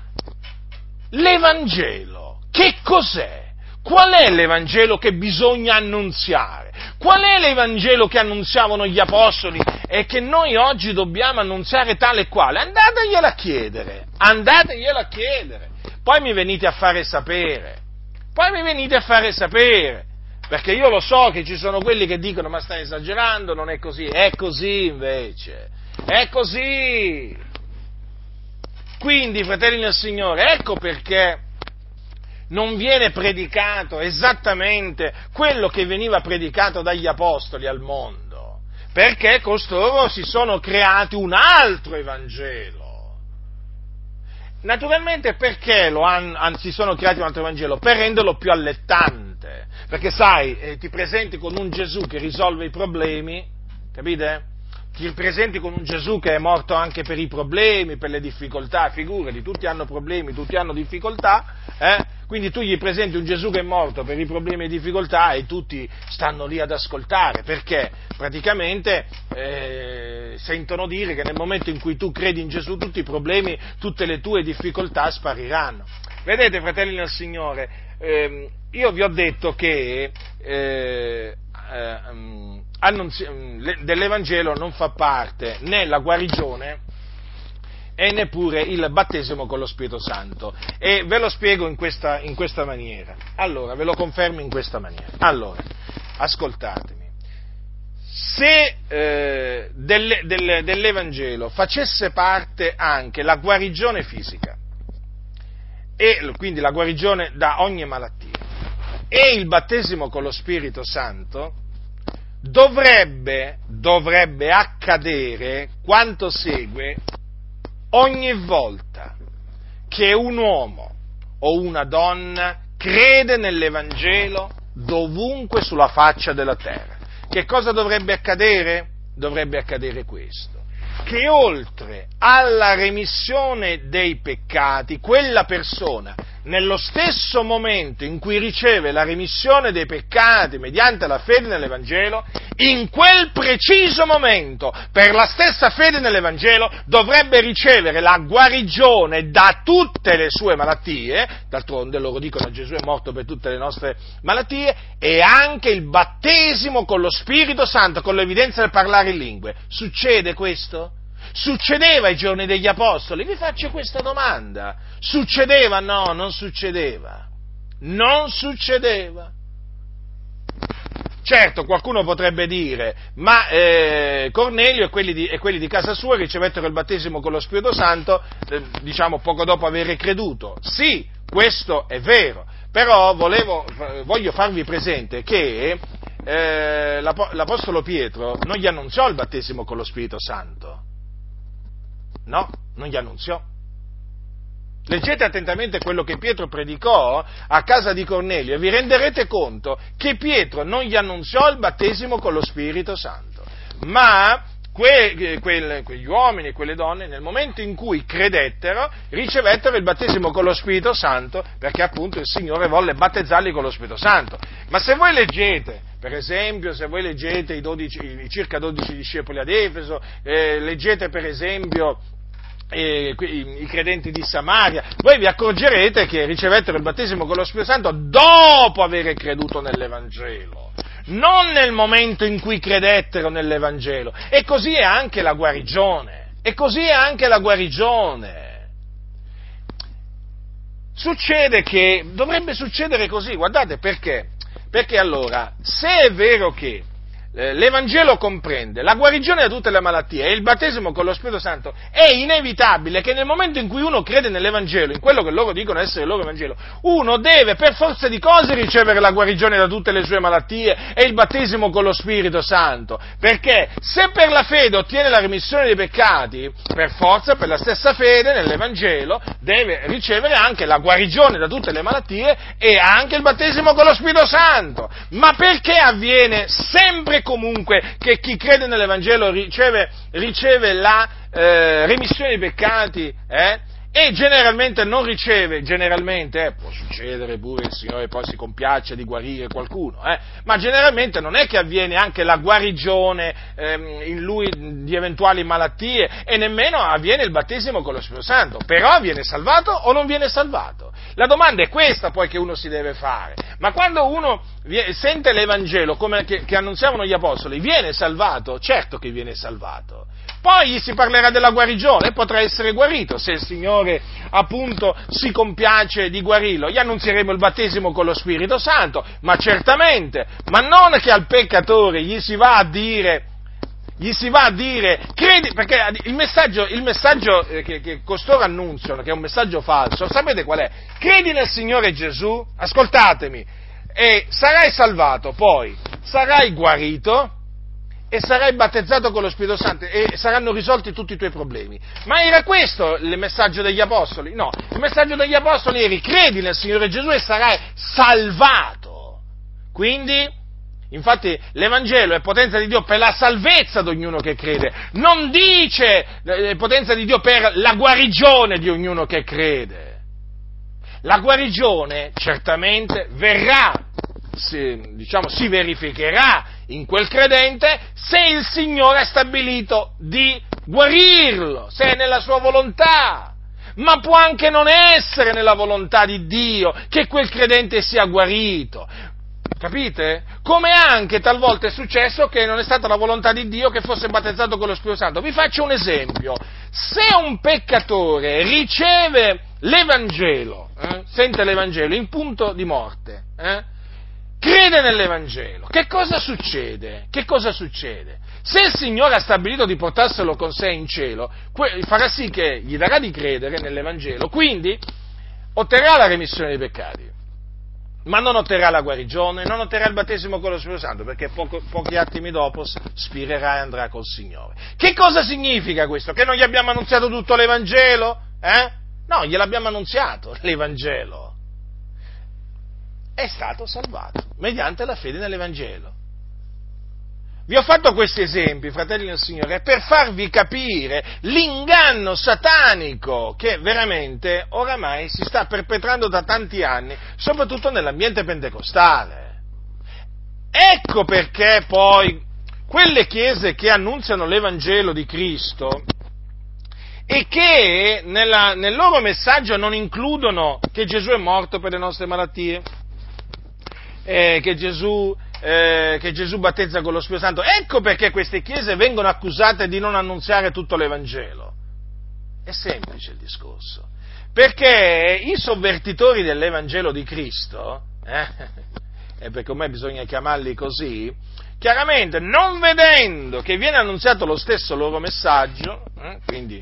l'Evangelo, che cos'è? Qual è l'Evangelo che bisogna annunziare? Qual è l'Evangelo che annunziavano gli Apostoli e che noi oggi dobbiamo annunziare tale e quale? Andategliela a chiedere, poi mi venite a fare sapere, perché io lo so che ci sono quelli che dicono ma stai esagerando, non è così, è così invece, è così. Quindi, fratelli del Signore, ecco perché non viene predicato esattamente quello che veniva predicato dagli Apostoli al mondo, perché costoro si sono creati un altro Evangelo. Naturalmente perché si sono creati un altro Evangelo? Per renderlo più allettante, perché sai, ti presenti con un Gesù che risolve i problemi, capite? Ti presenti con un Gesù che è morto anche per i problemi, per le difficoltà, figurati, tutti hanno problemi, tutti hanno difficoltà, quindi tu gli presenti un Gesù che è morto per i problemi e difficoltà e tutti stanno lì ad ascoltare, perché praticamente sentono dire che nel momento in cui tu credi in Gesù tutti i problemi, tutte le tue difficoltà spariranno. Vedete, fratelli del Signore, io vi ho detto che dell'Evangelo non fa parte né la guarigione e neppure il battesimo con lo Spirito Santo, e ve lo spiego in questa maniera. Allora, ve lo confermo in questa maniera. Allora, ascoltatemi. Se dell'Evangelo facesse parte anche la guarigione fisica, e quindi la guarigione da ogni malattia, e il battesimo con lo Spirito Santo, dovrebbe accadere quanto segue ogni volta che un uomo o una donna crede nell'Evangelo dovunque sulla faccia della terra. Che cosa dovrebbe accadere? Dovrebbe accadere questo: che oltre alla remissione dei peccati, quella persona, nello stesso momento in cui riceve la remissione dei peccati mediante la fede nell'Evangelo, in quel preciso momento, per la stessa fede nell'Evangelo, dovrebbe ricevere la guarigione da tutte le sue malattie, d'altronde loro dicono che Gesù è morto per tutte le nostre malattie, e anche il battesimo con lo Spirito Santo, con l'evidenza del parlare in lingue. Succede questo? Succedeva ai giorni degli Apostoli? Vi faccio questa domanda. Succedeva? No, non succedeva. Non succedeva. Certo, qualcuno potrebbe dire, ma Cornelio e quelli di casa sua ricevettero il battesimo con lo Spirito Santo, poco dopo aver creduto. Sì, questo è vero, però voglio farvi presente che l'Apostolo Pietro non gli annunziò il battesimo con lo Spirito Santo. No, non gli annunziò. Leggete attentamente quello che Pietro predicò a casa di Cornelio e vi renderete conto che Pietro non gli annunziò il battesimo con lo Spirito Santo, ma quegli uomini e quelle donne, nel momento in cui credettero, ricevettero il battesimo con lo Spirito Santo, perché appunto il Signore volle battezzarli con lo Spirito Santo. Ma se voi leggete, per esempio, i circa 12 discepoli ad Efeso, leggete per esempio i credenti di Samaria, voi vi accorgerete che ricevettero il battesimo con lo Spirito Santo dopo aver creduto nell'Evangelo, non nel momento in cui credettero nell'Evangelo. E così è anche la guarigione, Succede che dovrebbe succedere così, guardate perché. Perché allora, se è vero che l'Evangelo comprende la guarigione da tutte le malattie e il battesimo con lo Spirito Santo, è inevitabile che nel momento in cui uno crede nell'Evangelo, in quello che loro dicono essere il loro Evangelo, uno deve per forza di cose ricevere la guarigione da tutte le sue malattie e il battesimo con lo Spirito Santo. Perché se per la fede ottiene la remissione dei peccati, per forza, per la stessa fede nell'Evangelo, deve ricevere anche la guarigione da tutte le malattie e anche il battesimo con lo Spirito Santo. Ma perché avviene sempre comunque che chi crede nell'Evangelo riceve la remissione dei peccati e generalmente non riceve, può succedere pure che il Signore poi si compiaccia di guarire qualcuno, ma generalmente non è che avviene anche la guarigione in lui di eventuali malattie e nemmeno avviene il battesimo con lo Spirito Santo. Però viene salvato o non viene salvato? La domanda è questa poi che uno si deve fare. Ma quando uno sente l'Evangelo come che annunziavano gli Apostoli, viene salvato? Certo che viene salvato. Poi gli si parlerà della guarigione e potrà essere guarito. Se il Signore appunto si compiace di guarirlo, gli annunzieremo il battesimo con lo Spirito Santo, ma certamente, ma non che al peccatore gli si va a dire, credi, perché il messaggio che costoro annunziano, che è un messaggio falso, sapete qual è? Credi nel Signore Gesù, ascoltatemi, e sarai salvato, poi sarai guarito, e sarai battezzato con lo Spirito Santo e saranno risolti tutti i tuoi problemi. Ma era questo il messaggio degli Apostoli? No, il messaggio degli Apostoli era: credi nel Signore Gesù e sarai salvato. Quindi... infatti l'Evangelo è potenza di Dio per la salvezza di ognuno che crede, non dice potenza di Dio per la guarigione di ognuno che crede. La guarigione certamente verrà, si verificherà in quel credente se il Signore ha stabilito di guarirlo, se è nella sua volontà. Ma può anche non essere nella volontà di Dio che quel credente sia guarito. Capite? Come anche talvolta è successo che non è stata la volontà di Dio che fosse battezzato con lo Spirito Santo. Vi faccio un esempio. Se un peccatore riceve l'Evangelo, sente l'Evangelo in punto di morte, crede nell'Evangelo, che cosa succede? Che cosa succede? Se il Signore ha stabilito di portarselo con sé in cielo, farà sì che gli darà di credere nell'Evangelo, quindi otterrà la remissione dei peccati. Ma non otterrà la guarigione, non otterrà il battesimo con lo Spirito Santo, perché pochi attimi dopo spirerà e andrà col Signore. Che cosa significa questo? Che non gli abbiamo annunziato tutto l'Evangelo? No, gliel'abbiamo annunziato l'Evangelo. È stato salvato mediante la fede nell'Evangelo. Vi ho fatto questi esempi, fratelli del Signore, per farvi capire l'inganno satanico che veramente oramai si sta perpetrando da tanti anni, soprattutto nell'ambiente pentecostale. Ecco perché poi quelle chiese che annunziano l'Evangelo di Cristo e che nel loro messaggio non includono che Gesù è morto per le nostre malattie, che Gesù battezza con lo Spirito Santo. Ecco perché queste chiese vengono accusate di non annunziare tutto l'Evangelo. È semplice il discorso. Perché i sovvertitori dell'Evangelo di Cristo, e perché ormai bisogna chiamarli così, chiaramente non vedendo che viene annunziato lo stesso loro messaggio, quindi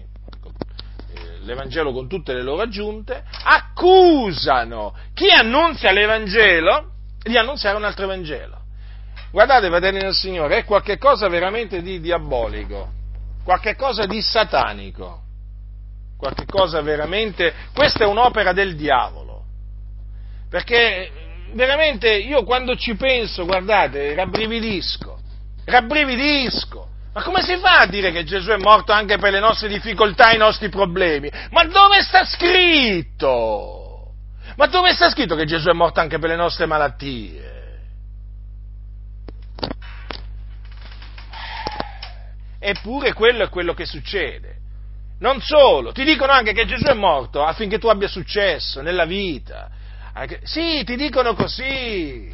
l'Evangelo con tutte le loro aggiunte, accusano chi annunzia l'Evangelo di annunziare un altro Evangelo. Guardate, fratelli del Signore, è qualche cosa veramente di diabolico, qualche cosa di satanico, qualche cosa veramente... questa è un'opera del diavolo, perché veramente io quando ci penso, guardate, rabbrividisco, ma come si fa a dire che Gesù è morto anche per le nostre difficoltà e i nostri problemi? Ma dove sta scritto? Ma dove sta scritto che Gesù è morto anche per le nostre malattie? Eppure quello è quello che succede. Non solo, ti dicono anche che Gesù è morto affinché tu abbia successo nella vita. Sì, ti dicono così,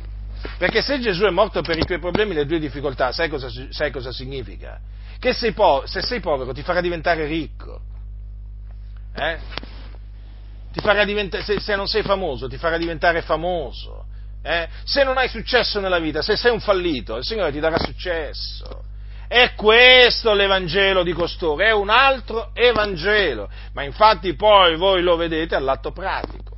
perché se Gesù è morto per i tuoi problemi e le tue difficoltà, sai cosa significa? Che se sei povero ti farà diventare ricco, ti farà diventare, se non sei famoso ti farà diventare famoso, se non hai successo nella vita, se sei un fallito, il Signore ti darà successo. È questo l'Evangelo di costoro, è un altro Evangelo, ma infatti poi voi lo vedete all'atto pratico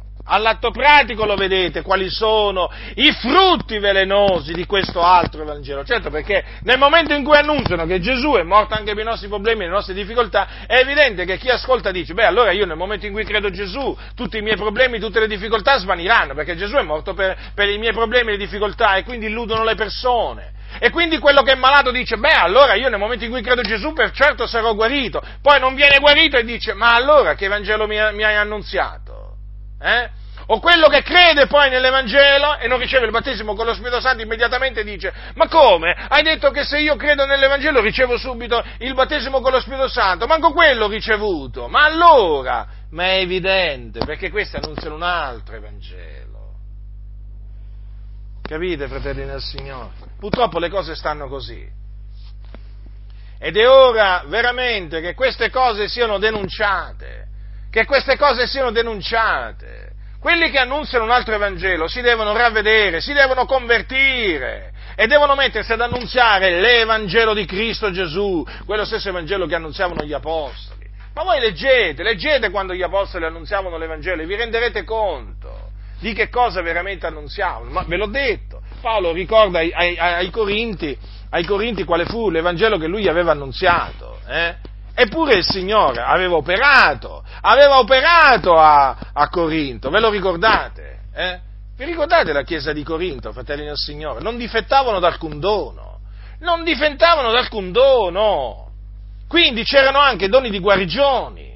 lo vedete, quali sono i frutti velenosi di questo altro Evangelo. Certo, perché nel momento in cui annunciano che Gesù è morto anche per i nostri problemi e le nostre difficoltà, è evidente che chi ascolta dice: beh, allora io nel momento in cui credo Gesù, tutti i miei problemi, tutte le difficoltà svaniranno, perché Gesù è morto per i miei problemi e le difficoltà, e quindi illudono le persone. E quindi quello che è malato dice: beh, allora io nel momento in cui credo Gesù per certo sarò guarito. Poi non viene guarito e dice: ma allora che Evangelo mi hai annunziato? O quello che crede poi nell'Evangelo e non riceve il battesimo con lo Spirito Santo immediatamente dice: ma come? Hai detto che se io credo nell'Evangelo ricevo subito il battesimo con lo Spirito Santo, manco quello ricevuto, ma allora? Ma è evidente, perché questi annunziano un altro Evangelo. Capite, fratelli del Signore? Purtroppo le cose stanno così. Ed è ora veramente che queste cose siano denunciate, Quelli che annunciano un altro Evangelo si devono ravvedere, si devono convertire e devono mettersi ad annunziare l'Evangelo di Cristo Gesù, quello stesso Evangelo che annunziavano gli Apostoli. Ma voi leggete quando gli Apostoli annunziavano l'Evangelo e vi renderete conto di che cosa veramente annunziavano. Ma ve l'ho detto, Paolo ricorda ai Corinti quale fu l'Evangelo che lui aveva annunziato, Eppure il Signore aveva operato a Corinto, ve lo ricordate? Vi ricordate la chiesa di Corinto, fratelli del Signore? Non difettavano d'alcun dono, quindi c'erano anche doni di guarigioni.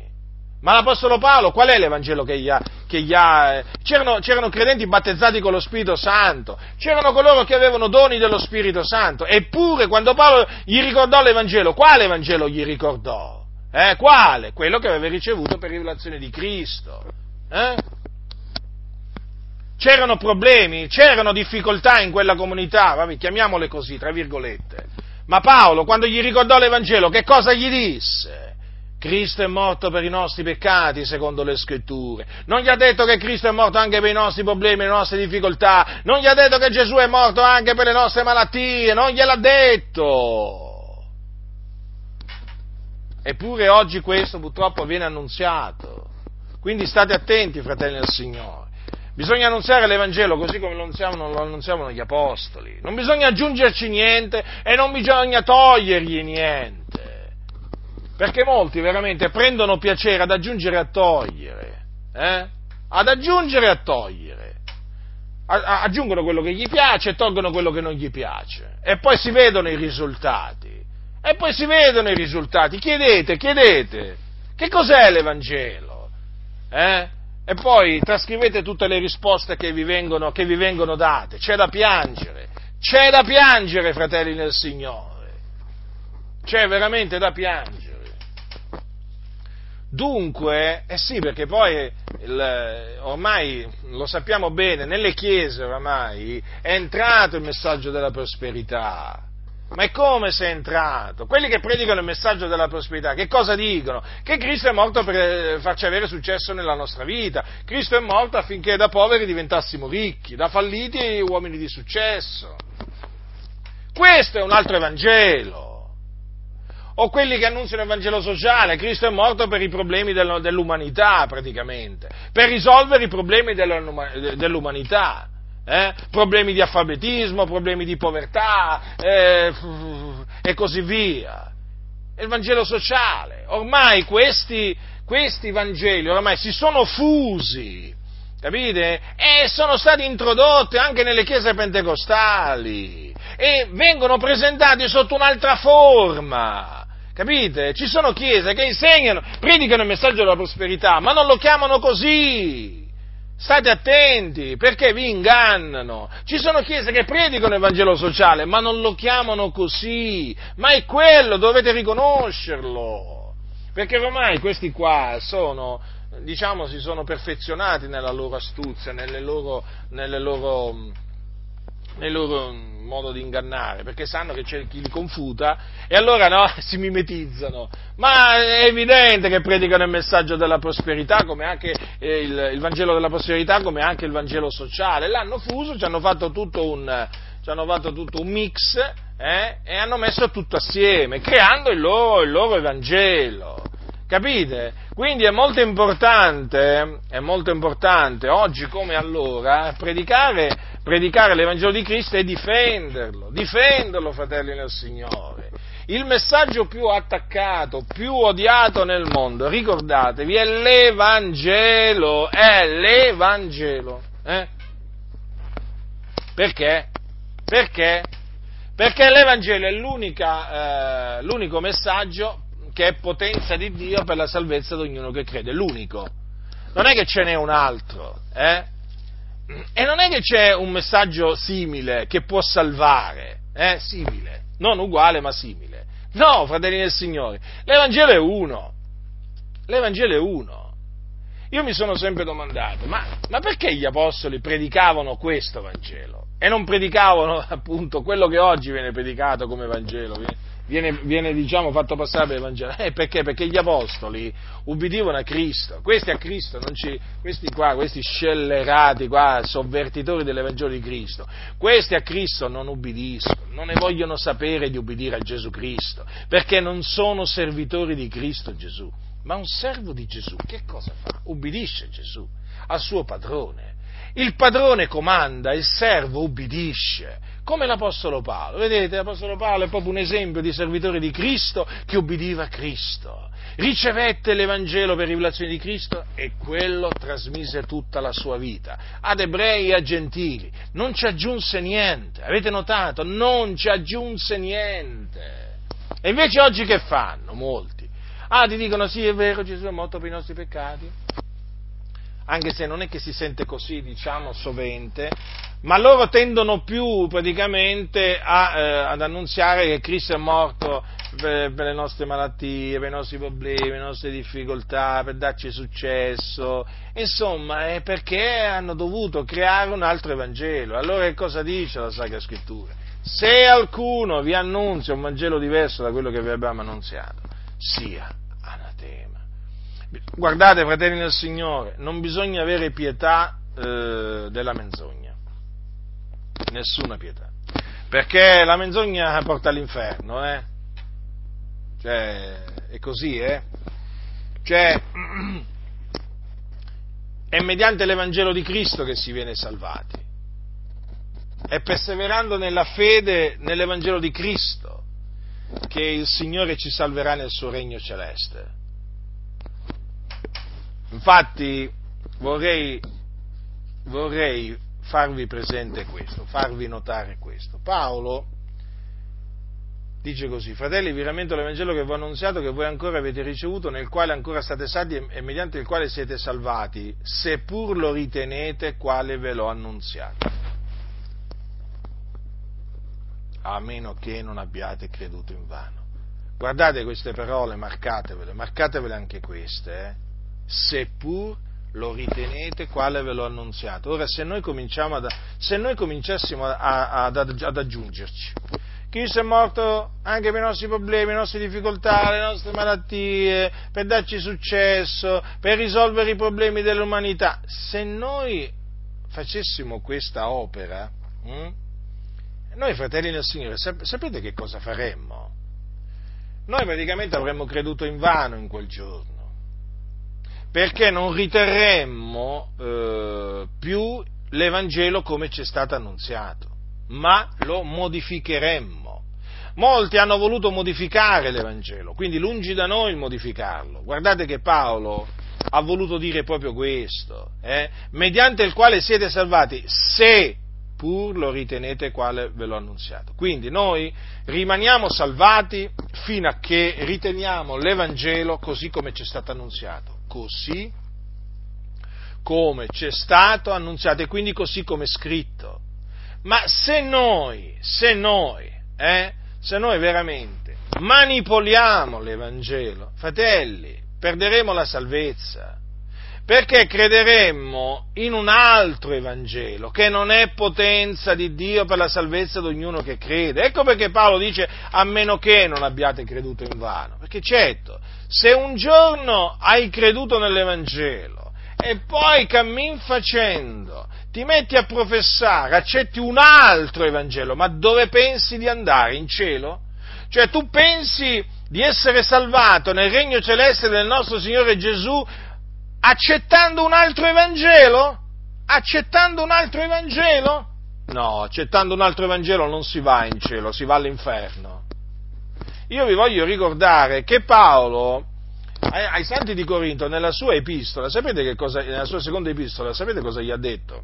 Ma l'Apostolo Paolo, qual è l'Evangelo che gli ha? C'erano credenti battezzati con lo Spirito Santo, c'erano coloro che avevano doni dello Spirito Santo, eppure quando Paolo gli ricordò l'Evangelo, quale Evangelo gli ricordò? Quale? Quello che aveva ricevuto per rivelazione di Cristo. C'erano problemi, c'erano difficoltà in quella comunità, vabbè, chiamiamole così, tra virgolette. Ma Paolo, quando gli ricordò l'Evangelo, che cosa gli disse? Cristo è morto per i nostri peccati, secondo le Scritture. Non gli ha detto che Cristo è morto anche per i nostri problemi, le nostre difficoltà. Non gli ha detto che Gesù è morto anche per le nostre malattie. Non gliel'ha detto. Eppure oggi questo purtroppo viene annunziato. Quindi state attenti, fratelli del Signore. Bisogna annunziare l'Evangelo così come lo annunziavano gli Apostoli. Non bisogna aggiungerci niente e non bisogna togliergli niente. Perché molti veramente prendono piacere ad aggiungere e a togliere, aggiungono quello che gli piace e tolgono quello che non gli piace, e poi si vedono i risultati, chiedete, che cos'è l'Evangelo? E poi trascrivete tutte le risposte che vi vengono date, c'è da piangere, fratelli nel Signore, c'è veramente da piangere. Dunque, sì, perché poi ormai lo sappiamo bene, nelle chiese ormai è entrato il messaggio della prosperità. Ma è come se è entrato? Quelli che predicano il messaggio della prosperità, che cosa dicono? Che Cristo è morto per farci avere successo nella nostra vita. Cristo è morto affinché da poveri diventassimo ricchi, da falliti uomini di successo. Questo è un altro Evangelo. O quelli che annunciano il Vangelo sociale, Cristo è morto per i problemi dell'umanità praticamente, per risolvere i problemi dell'umanità, problemi di analfabetismo, problemi di povertà e così via. Il Vangelo sociale, ormai questi Vangeli ormai si sono fusi, capite? E sono stati introdotti anche nelle chiese pentecostali e vengono presentati sotto un'altra forma. Capite? Ci sono chiese che insegnano, predicano il messaggio della prosperità, ma non lo chiamano così. State attenti, perché vi ingannano. Ci sono chiese che predicano il Vangelo sociale, ma non lo chiamano così. Ma è quello, dovete riconoscerlo. Perché ormai questi qua sono, diciamo, si sono perfezionati nella loro astuzia, nel loro modo di ingannare, perché sanno che c'è chi li confuta e allora si mimetizzano. Ma è evidente che predicano il messaggio della prosperità, come anche il Vangelo della prosperità, come anche il Vangelo sociale. L'hanno fuso, ci hanno fatto tutto un mix e hanno messo tutto assieme, creando il loro Evangelo. Capite? Quindi è molto importante oggi come allora predicare l'Evangelo di Cristo e difenderlo, fratelli nel Signore. Il messaggio più attaccato, più odiato nel mondo, ricordatevi, è l'Evangelo. Perché? Perché l'Evangelo è l'unico messaggio che è potenza di Dio per la salvezza di ognuno che crede, è l'unico. Non è che ce n'è un altro, E non è che c'è un messaggio simile che può salvare, simile, non uguale ma simile. No, fratelli del Signore, l'Evangelo è uno. Io mi sono sempre domandato, ma perché gli apostoli predicavano questo Vangelo e non predicavano appunto quello che oggi viene predicato come Vangelo, viene diciamo fatto passare per il Vangelo? Perché gli apostoli ubbidivano a Cristo, questi scellerati qua, sovvertitori dell'Evangelo di Cristo, questi a Cristo non ubbidiscono, non ne vogliono sapere di ubbidire a Gesù Cristo, perché non sono servitori di Cristo Gesù, ma un servo di Gesù che cosa fa? Ubbidisce Gesù, al suo padrone. Il padrone comanda, il servo ubbidisce, come l'Apostolo Paolo. Vedete, l'Apostolo Paolo è proprio un esempio di servitore di Cristo che ubbidiva a Cristo. Ricevette l'Evangelo per rivelazione di Cristo e quello trasmise tutta la sua vita, ad ebrei e a gentili. Non ci aggiunse niente, avete notato? Non ci aggiunse niente. E invece oggi che fanno? Molti. Ah, ti dicono, sì, è vero, Gesù è morto per i nostri peccati. Anche se non è che si sente così, diciamo, sovente, ma loro tendono più praticamente ad annunziare che Cristo è morto per le nostre malattie, per i nostri problemi, per le nostre difficoltà, per darci successo, insomma, è perché hanno dovuto creare un altro Evangelo. Allora che cosa dice la Sacra Scrittura? Se alcuno vi annunzia un Vangelo diverso da quello che vi abbiamo annunziato, sia anatema. Guardate, fratelli del Signore, non bisogna avere pietà della menzogna, nessuna pietà, perché la menzogna porta all'inferno, Cioè, è così, Cioè, è mediante l'Evangelo di Cristo che si viene salvati, è perseverando nella fede nell'Evangelo di Cristo che il Signore ci salverà nel suo regno celeste. Infatti vorrei farvi presente questo, farvi notare questo. Paolo dice così: fratelli, vi rammento l'Evangelo che vi ho annunziato, che voi ancora avete ricevuto, nel quale ancora state saldi e mediante il quale siete salvati, seppur lo ritenete quale ve l'ho annunziato, a meno che non abbiate creduto in vano. Guardate queste parole, marcatevele anche queste, Seppur lo ritenete quale ve l'ho annunziato. Ora, se noi cominciassimo ad aggiungerci Cristo è morto anche per i nostri problemi, le nostre difficoltà, le nostre malattie, per darci successo, per risolvere i problemi dell'umanità, se noi facessimo questa opera, noi fratelli del Signore, sapete che cosa faremmo? Noi praticamente avremmo creduto in vano in quel giorno, perché non riterremmo più l'Evangelo come ci è stato annunziato, ma lo modificheremmo. Molti hanno voluto modificare l'Evangelo, quindi lungi da noi il modificarlo. Guardate che Paolo ha voluto dire proprio questo, mediante il quale siete salvati, se pur lo ritenete quale ve l'ho annunziato. Quindi noi rimaniamo salvati fino a che riteniamo l'Evangelo così come ci è stato annunziato. Così come c'è stato annunziato e quindi così come è scritto. Ma se noi veramente manipoliamo l'Evangelo, fratelli, perderemo la salvezza, perché crederemmo in un altro Evangelo che non è potenza di Dio per la salvezza di ognuno che crede. Ecco perché Paolo dice: a meno che non abbiate creduto in vano, perché certo, se un giorno hai creduto nell'Evangelo e poi cammin facendo ti metti a professare, accetti un altro Evangelo, ma dove pensi di andare? In cielo? Cioè, tu pensi di essere salvato nel regno celeste del nostro Signore Gesù accettando un altro Evangelo? Accettando un altro Evangelo? No, accettando un altro Evangelo non si va in cielo, si va all'inferno. Io vi voglio ricordare che Paolo ai Santi di Corinto, nella sua seconda epistola, sapete cosa gli ha detto?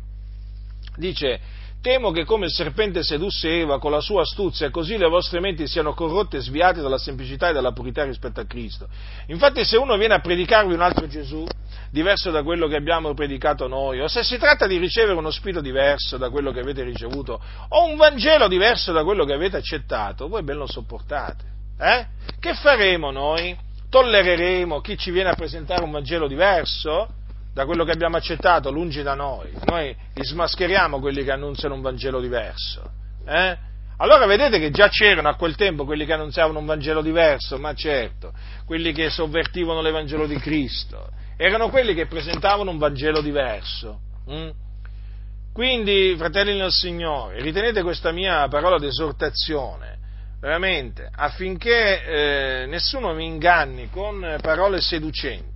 Dice: temo che come il serpente sedusse Eva con la sua astuzia, così le vostre menti siano corrotte e sviate dalla semplicità e dalla purità rispetto a Cristo. Infatti, se uno viene a predicarvi un altro Gesù, diverso da quello che abbiamo predicato noi, o se si tratta di ricevere uno spirito diverso da quello che avete ricevuto, o un Vangelo diverso da quello che avete accettato, voi ben lo sopportate. Che faremo noi? Tollereremo chi ci viene a presentare un Vangelo diverso da quello che abbiamo accettato? Lungi da noi. Noi li smascheriamo quelli che annunziano un Vangelo diverso. Allora vedete che già c'erano a quel tempo quelli che annunziavano un Vangelo diverso, ma certo, quelli che sovvertivano l'Evangelo di Cristo erano quelli che presentavano un Vangelo diverso. Quindi, fratelli del Signore, ritenete questa mia parola d'esortazione, veramente, affinché nessuno mi inganni con parole seducenti.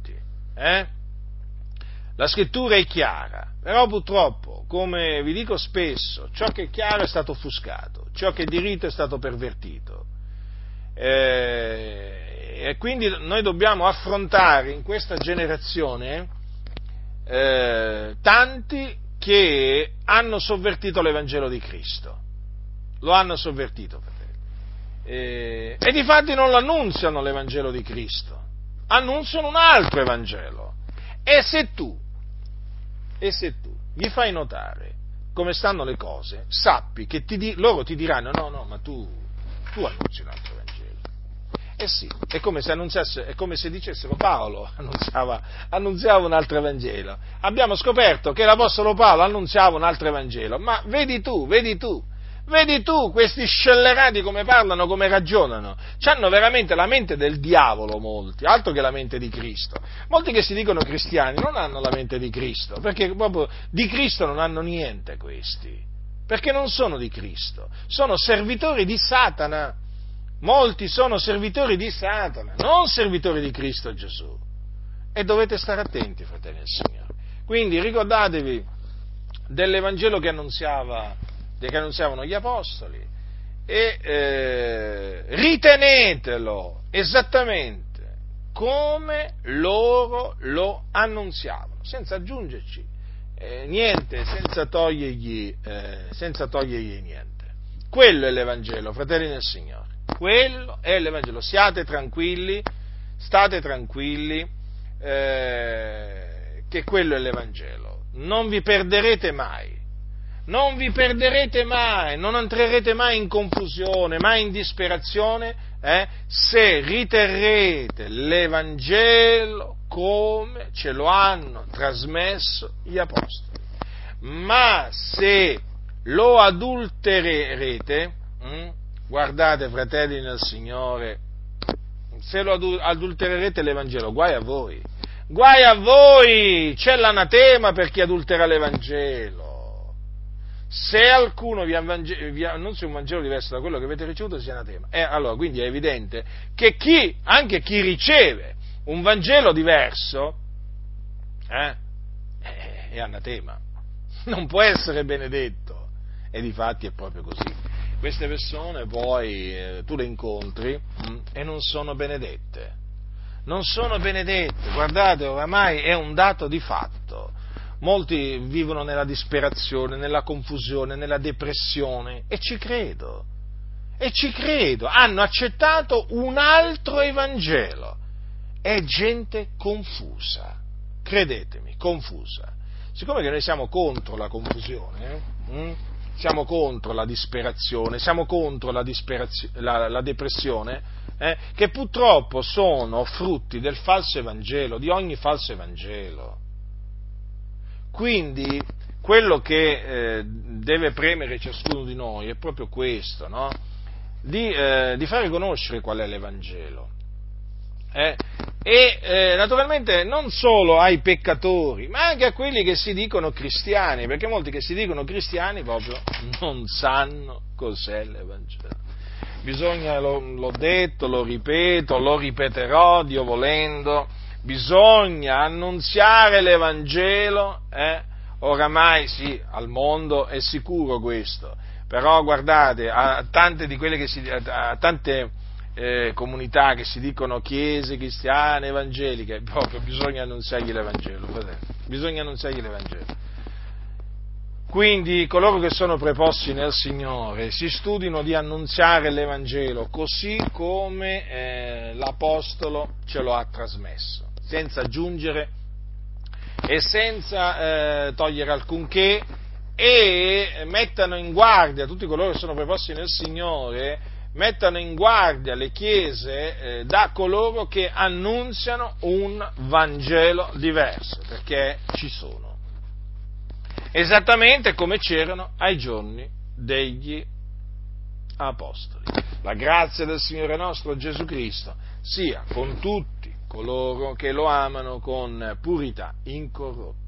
La scrittura è chiara, però purtroppo, come vi dico spesso, ciò che è chiaro è stato offuscato, ciò che è diritto è stato pervertito. E quindi noi dobbiamo affrontare in questa generazione tanti che hanno sovvertito l'Evangelo di Cristo, lo hanno sovvertito, e difatti non l'annunziano l'Evangelo di Cristo, annunciano un altro Evangelo, e se tu gli fai notare come stanno le cose, sappi che loro ti diranno no, ma tu annunci un altro Evangelo. Eh sì, è come se dicessero Paolo annunziava un altro Evangelo. Abbiamo scoperto che l'Apostolo Paolo annunziava un altro Evangelo, ma vedi tu questi scellerati come parlano, come ragionano, c'hanno veramente la mente del diavolo molti, altro che la mente di Cristo. Molti che si dicono cristiani non hanno la mente di Cristo, perché proprio di Cristo non hanno niente questi, perché non sono di Cristo, sono servitori di Satana. Molti sono servitori di Satana, non servitori di Cristo Gesù. E dovete stare attenti, fratelli del Signore. Quindi ricordatevi dell'Evangelo che annunziavano gli Apostoli e ritenetelo esattamente come loro lo annunziavano, senza aggiungerci niente, senza togliergli niente. Quello è l'Evangelo, fratelli del Signore. Quello è l'Evangelo. Siate tranquilli, state tranquilli, che quello è l'Evangelo. Non vi perderete mai, non entrerete mai in confusione, mai in disperazione, se riterrete l'Evangelo come ce lo hanno trasmesso gli Apostoli. Ma se lo adultererete, guardate, fratelli nel Signore, se lo adultererete l'Evangelo, guai a voi, c'è l'anatema per chi adultera l'Evangelo. Se alcuno vi annuncia un Vangelo diverso da quello che avete ricevuto, sia anatema. Allora, quindi è evidente che anche chi riceve un Vangelo diverso, è anatema, non può essere benedetto, e difatti è proprio così. Queste persone poi tu le incontri e non sono benedette, guardate, oramai è un dato di fatto. Molti vivono nella disperazione, nella confusione, nella depressione, e ci credo, hanno accettato un altro Evangelo, è gente confusa, credetemi, confusa. Siccome che noi siamo contro la confusione, siamo contro la disperazione, siamo contro la depressione, che purtroppo sono frutti del falso Evangelo, di ogni falso Evangelo. Quindi quello che deve premere ciascuno di noi è proprio questo, no? Di fare conoscere qual è l'Evangelo. E naturalmente non solo ai peccatori, ma anche a quelli che si dicono cristiani, perché molti che si dicono cristiani proprio non sanno cos'è l'Evangelo. Bisogna, l'ho detto, lo ripeto, lo ripeterò, Dio volendo, bisogna annunziare l'Evangelo, oramai sì, al mondo è sicuro questo, però guardate, a tante comunità che si dicono chiese cristiane evangeliche, proprio bisogna annunziargli l'Evangelo, Quindi coloro che sono preposti nel Signore si studino di annunziare l'Evangelo così come l'Apostolo ce lo ha trasmesso, senza aggiungere e senza togliere alcunché, e mettano in guardia tutti coloro che sono preposti nel Signore. Mettano in guardia le chiese da coloro che annunziano un Vangelo diverso, perché ci sono, esattamente come c'erano ai giorni degli Apostoli. La grazia del Signore nostro Gesù Cristo sia con tutti coloro che lo amano con purità incorrotta.